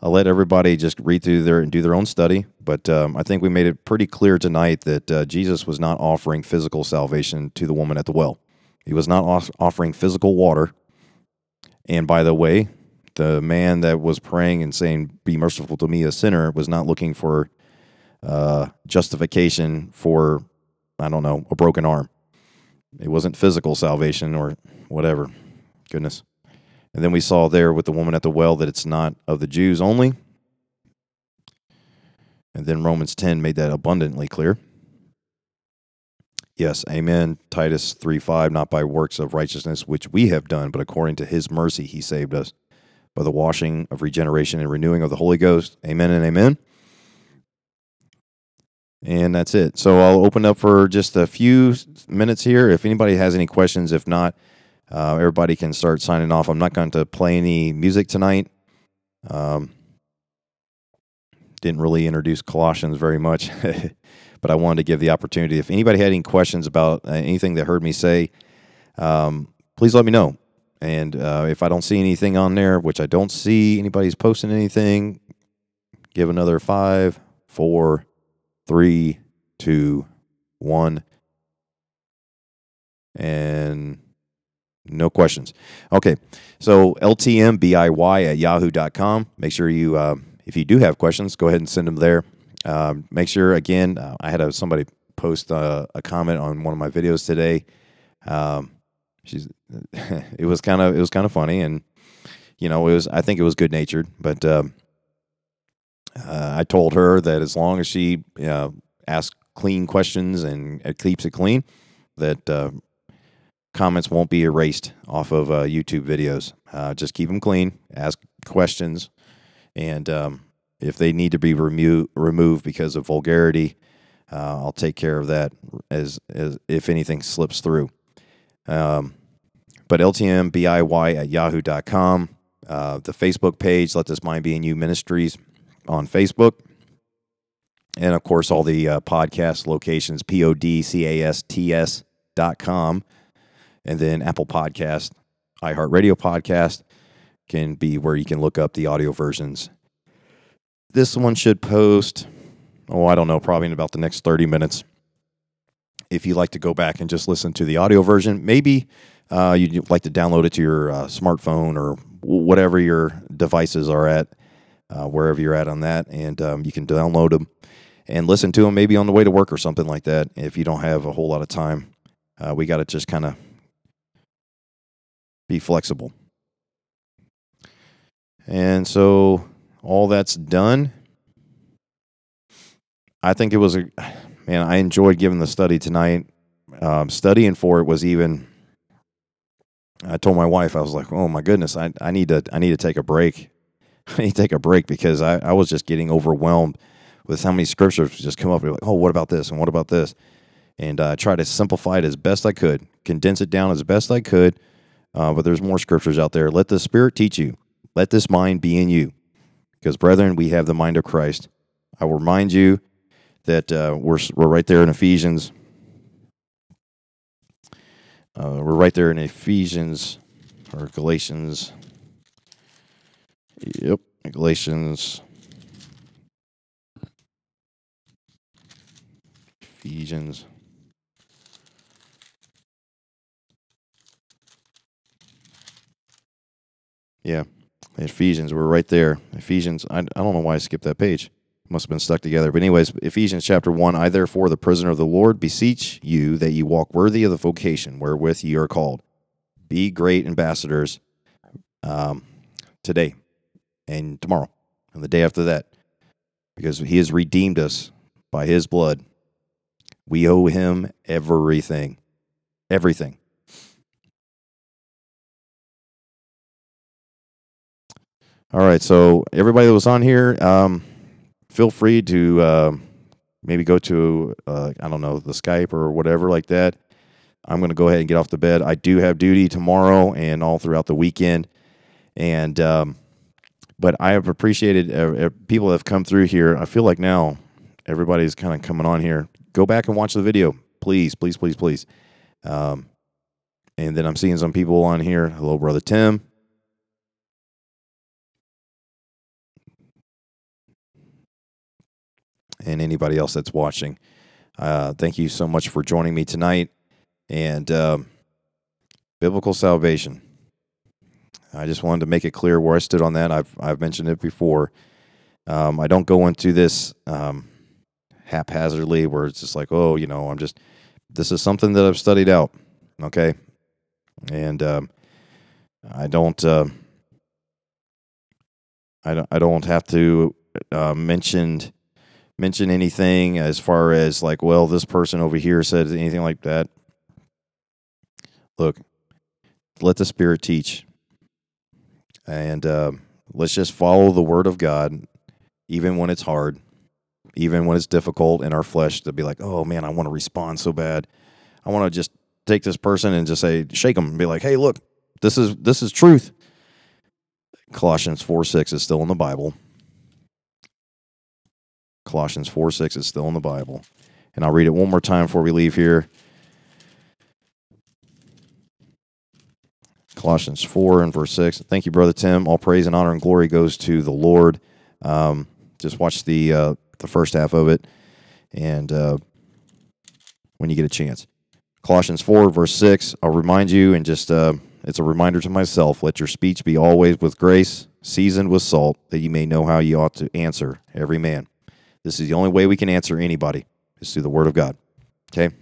I'll let everybody just read through there and do their own study. But I think we made it pretty clear tonight that Jesus was not offering physical salvation to the woman at the well. He was not offering physical water. And by the way, the man that was praying and saying, be merciful to me, a sinner, was not looking for justification for, I don't know, a broken arm. It wasn't physical salvation or whatever. Goodness. And then we saw there with the woman at the well that it's not of the Jews only. And then Romans 10 made that abundantly clear. Yes, amen. Titus 3:5, not by works of righteousness, which we have done, but according to his mercy he saved us by the washing of regeneration and renewing of the Holy Ghost. Amen and amen. And that's it. So I'll open up for just a few minutes here. If anybody has any questions, if not, everybody can start signing off. I'm not going to play any music tonight. Didn't really introduce Colossians very much. But I wanted to give the opportunity. If anybody had any questions about anything that heard me say, please let me know. And if I don't see anything on there, which I don't see anybody's posting anything, give another 5, 4, 3, 2, 1. And no questions. Okay, so ltmbiy@yahoo.com. Make sure you if you do have questions, go ahead and send them there. Make sure, again, I had somebody post a comment on one of my videos today. It was kind of funny, and you know, I think it was good natured. But I told her that as long as she asks clean questions and keeps it clean, that comments won't be erased off of YouTube videos. Just keep them clean. Ask questions, and if they need to be removed because of vulgarity, I'll take care of that as if anything slips through. But ltmbiy at yahoo.com, the Facebook page, Let This Mind Be In You Ministries on Facebook. And, of course, all the podcast locations, podcasts.com. And then Apple Podcasts, iHeartRadio Podcast can be where you can look up the audio versions. This one should post, I don't know, probably in about the next 30 minutes. If you like to go back and just listen to the audio version, maybe you'd like to download it to your smartphone or whatever your devices are at, wherever you're at on that, and you can download them and listen to them maybe on the way to work or something like that if you don't have a whole lot of time. We got to just kind of be flexible. And so all that's done. I think it was I enjoyed giving the study tonight. Studying for it was even. I told my wife, I was like, "Oh my goodness, I need to take a break. I need to take a break because I was just getting overwhelmed with how many scriptures just come up. And be like, oh, what about this and what about this?" And I tried to simplify it as best I could, condense it down as best I could. But there's more scriptures out there. Let the Spirit teach you. Let this mind be in you, because brethren, we have the mind of Christ. I will remind you that we're right there in Ephesians. We're right there in Ephesians or Galatians. Yep, Galatians. Ephesians. Yeah, Ephesians, we're right there. Ephesians, I don't know why I skipped that page. Must have been stuck together. But anyways, Ephesians chapter 1, I therefore, the prisoner of the Lord, beseech you that ye walk worthy of the vocation wherewith ye are called. Be great ambassadors today and tomorrow and the day after that, because he has redeemed us by his blood. We owe him everything. Everything. All right, so everybody that was on here, feel free to maybe go to, I don't know, the Skype or whatever like that. I'm going to go ahead and get off the bed. I do have duty tomorrow and all throughout the weekend. And but I have appreciated people that have come through here. I feel like now everybody's kind of coming on here. Go back and watch the video. Please, please, please, please. And then I'm seeing some people on here. Hello, Brother Tim. And anybody else that's watching. Thank you so much for joining me tonight. And biblical salvation. I just wanted to make it clear where I stood on that. I've mentioned it before. I don't go into this haphazardly where it's just like, this is something that I've studied out, okay? And I don't have to mention anything as far as like, well, this person over here said anything like that. Look, let the Spirit teach. And let's just follow the Word of God, even when it's hard, even when it's difficult in our flesh to be like, oh, man, I want to respond so bad. I want to just take this person and just say, shake them and be like, hey, look, this is truth. Colossians 4:6 is still in the Bible. Colossians 4:6 is still in the Bible. And I'll read it one more time before we leave here. Colossians 4 and verse 6. Thank you, Brother Tim. All praise and honor and glory goes to the Lord. Just watch the first half of it, and when you get a chance. Colossians 4, verse 6. I'll remind you and just It's a reminder to myself, let your speech be always with grace, seasoned with salt, that you may know how you ought to answer every man. This is the only way we can answer anybody, is through the Word of God. Okay?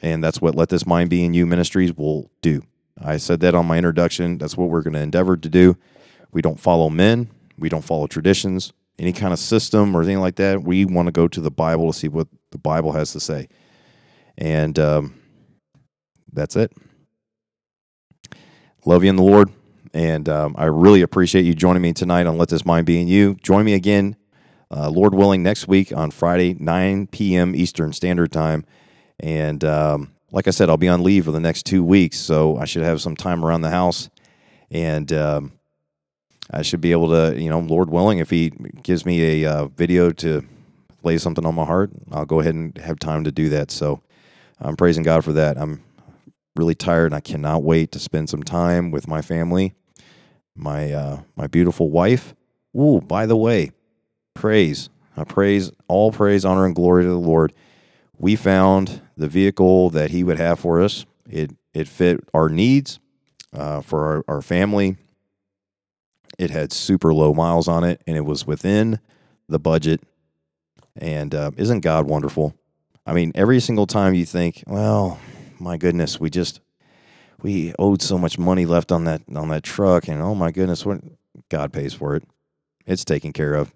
And that's what Let This Mind Be In You Ministries will do. I said that on my introduction. That's what we're going to endeavor to do. We don't follow men. We don't follow traditions, any kind of system or anything like that. We want to go to the Bible to see what the Bible has to say. And that's it. Love you in the Lord. And I really appreciate you joining me tonight on Let This Mind Be In You. Join me again, Lord willing, next week on Friday, 9 p.m. Eastern Standard Time. And like I said, I'll be on leave for the next 2 weeks, so I should have some time around the house. And I should be able to, you know, Lord willing, if he gives me a video to lay something on my heart, I'll go ahead and have time to do that. So I'm praising God for that. I'm really tired, and I cannot wait to spend some time with my family, my beautiful wife. Ooh, by the way, all praise, honor, and glory to the Lord. We found the vehicle that he would have for us. It fit our needs for our family. It had super low miles on it, and it was within the budget. And isn't God wonderful? I mean, every single time you think, well, my goodness, we owed so much money left on that truck, and oh my goodness, what God pays for it. It's taken care of.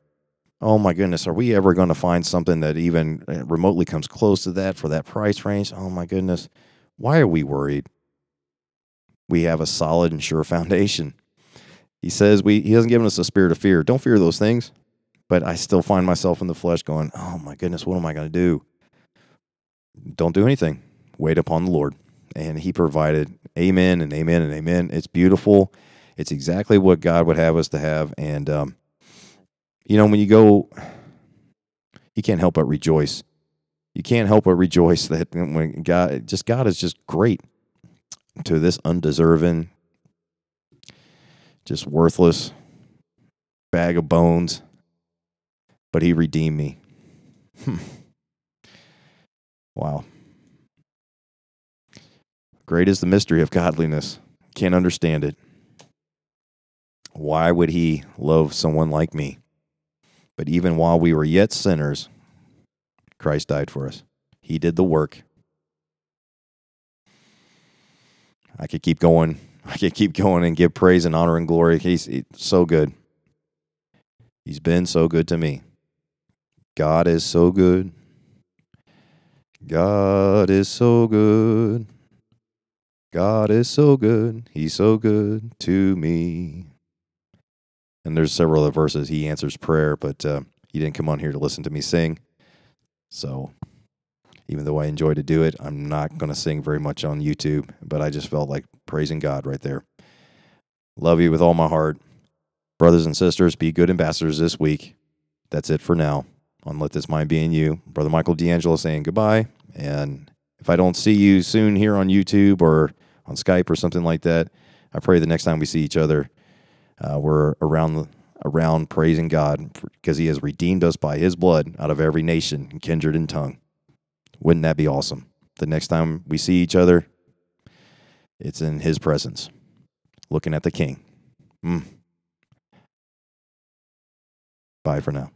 Oh my goodness, are we ever going to find something that even remotely comes close to that for that price range? Oh my goodness, why are we worried? We have a solid and sure foundation. He says he hasn't given us a spirit of fear. Don't fear those things. But I still find myself in the flesh going, oh my goodness, what am I going to do? Don't do anything. Wait upon the Lord. And he provided. Amen and amen and amen. It's beautiful. It's exactly what God would have us to have. And, you know, when you go, you can't help but rejoice. You can't help but rejoice that when God is just great to this undeserving, just worthless bag of bones. But he redeemed me. Wow. Great is the mystery of godliness. Can't understand it. Why would he love someone like me? But even while we were yet sinners, Christ died for us. He did the work. I could keep going. I could keep going and give praise and honor and glory. He's so good. He's been so good to me. God is so good. God is so good. God is so good. He's so good to me. And there's several other verses. He answers prayer, but he didn't come on here to listen to me sing. So even though I enjoy to do it, I'm not going to sing very much on YouTube, but I just felt like praising God right there. Love you with all my heart. Brothers and sisters, be good ambassadors this week. That's it for now on Let This Mind Be In You. Brother Michael D'Angelo saying goodbye. And if I don't see you soon here on YouTube or on Skype or something like that, I pray the next time we see each other, we're around praising God because he has redeemed us by his blood out of every nation and kindred and tongue. Wouldn't that be awesome? The next time we see each other, it's in his presence, looking at the King. Bye for now.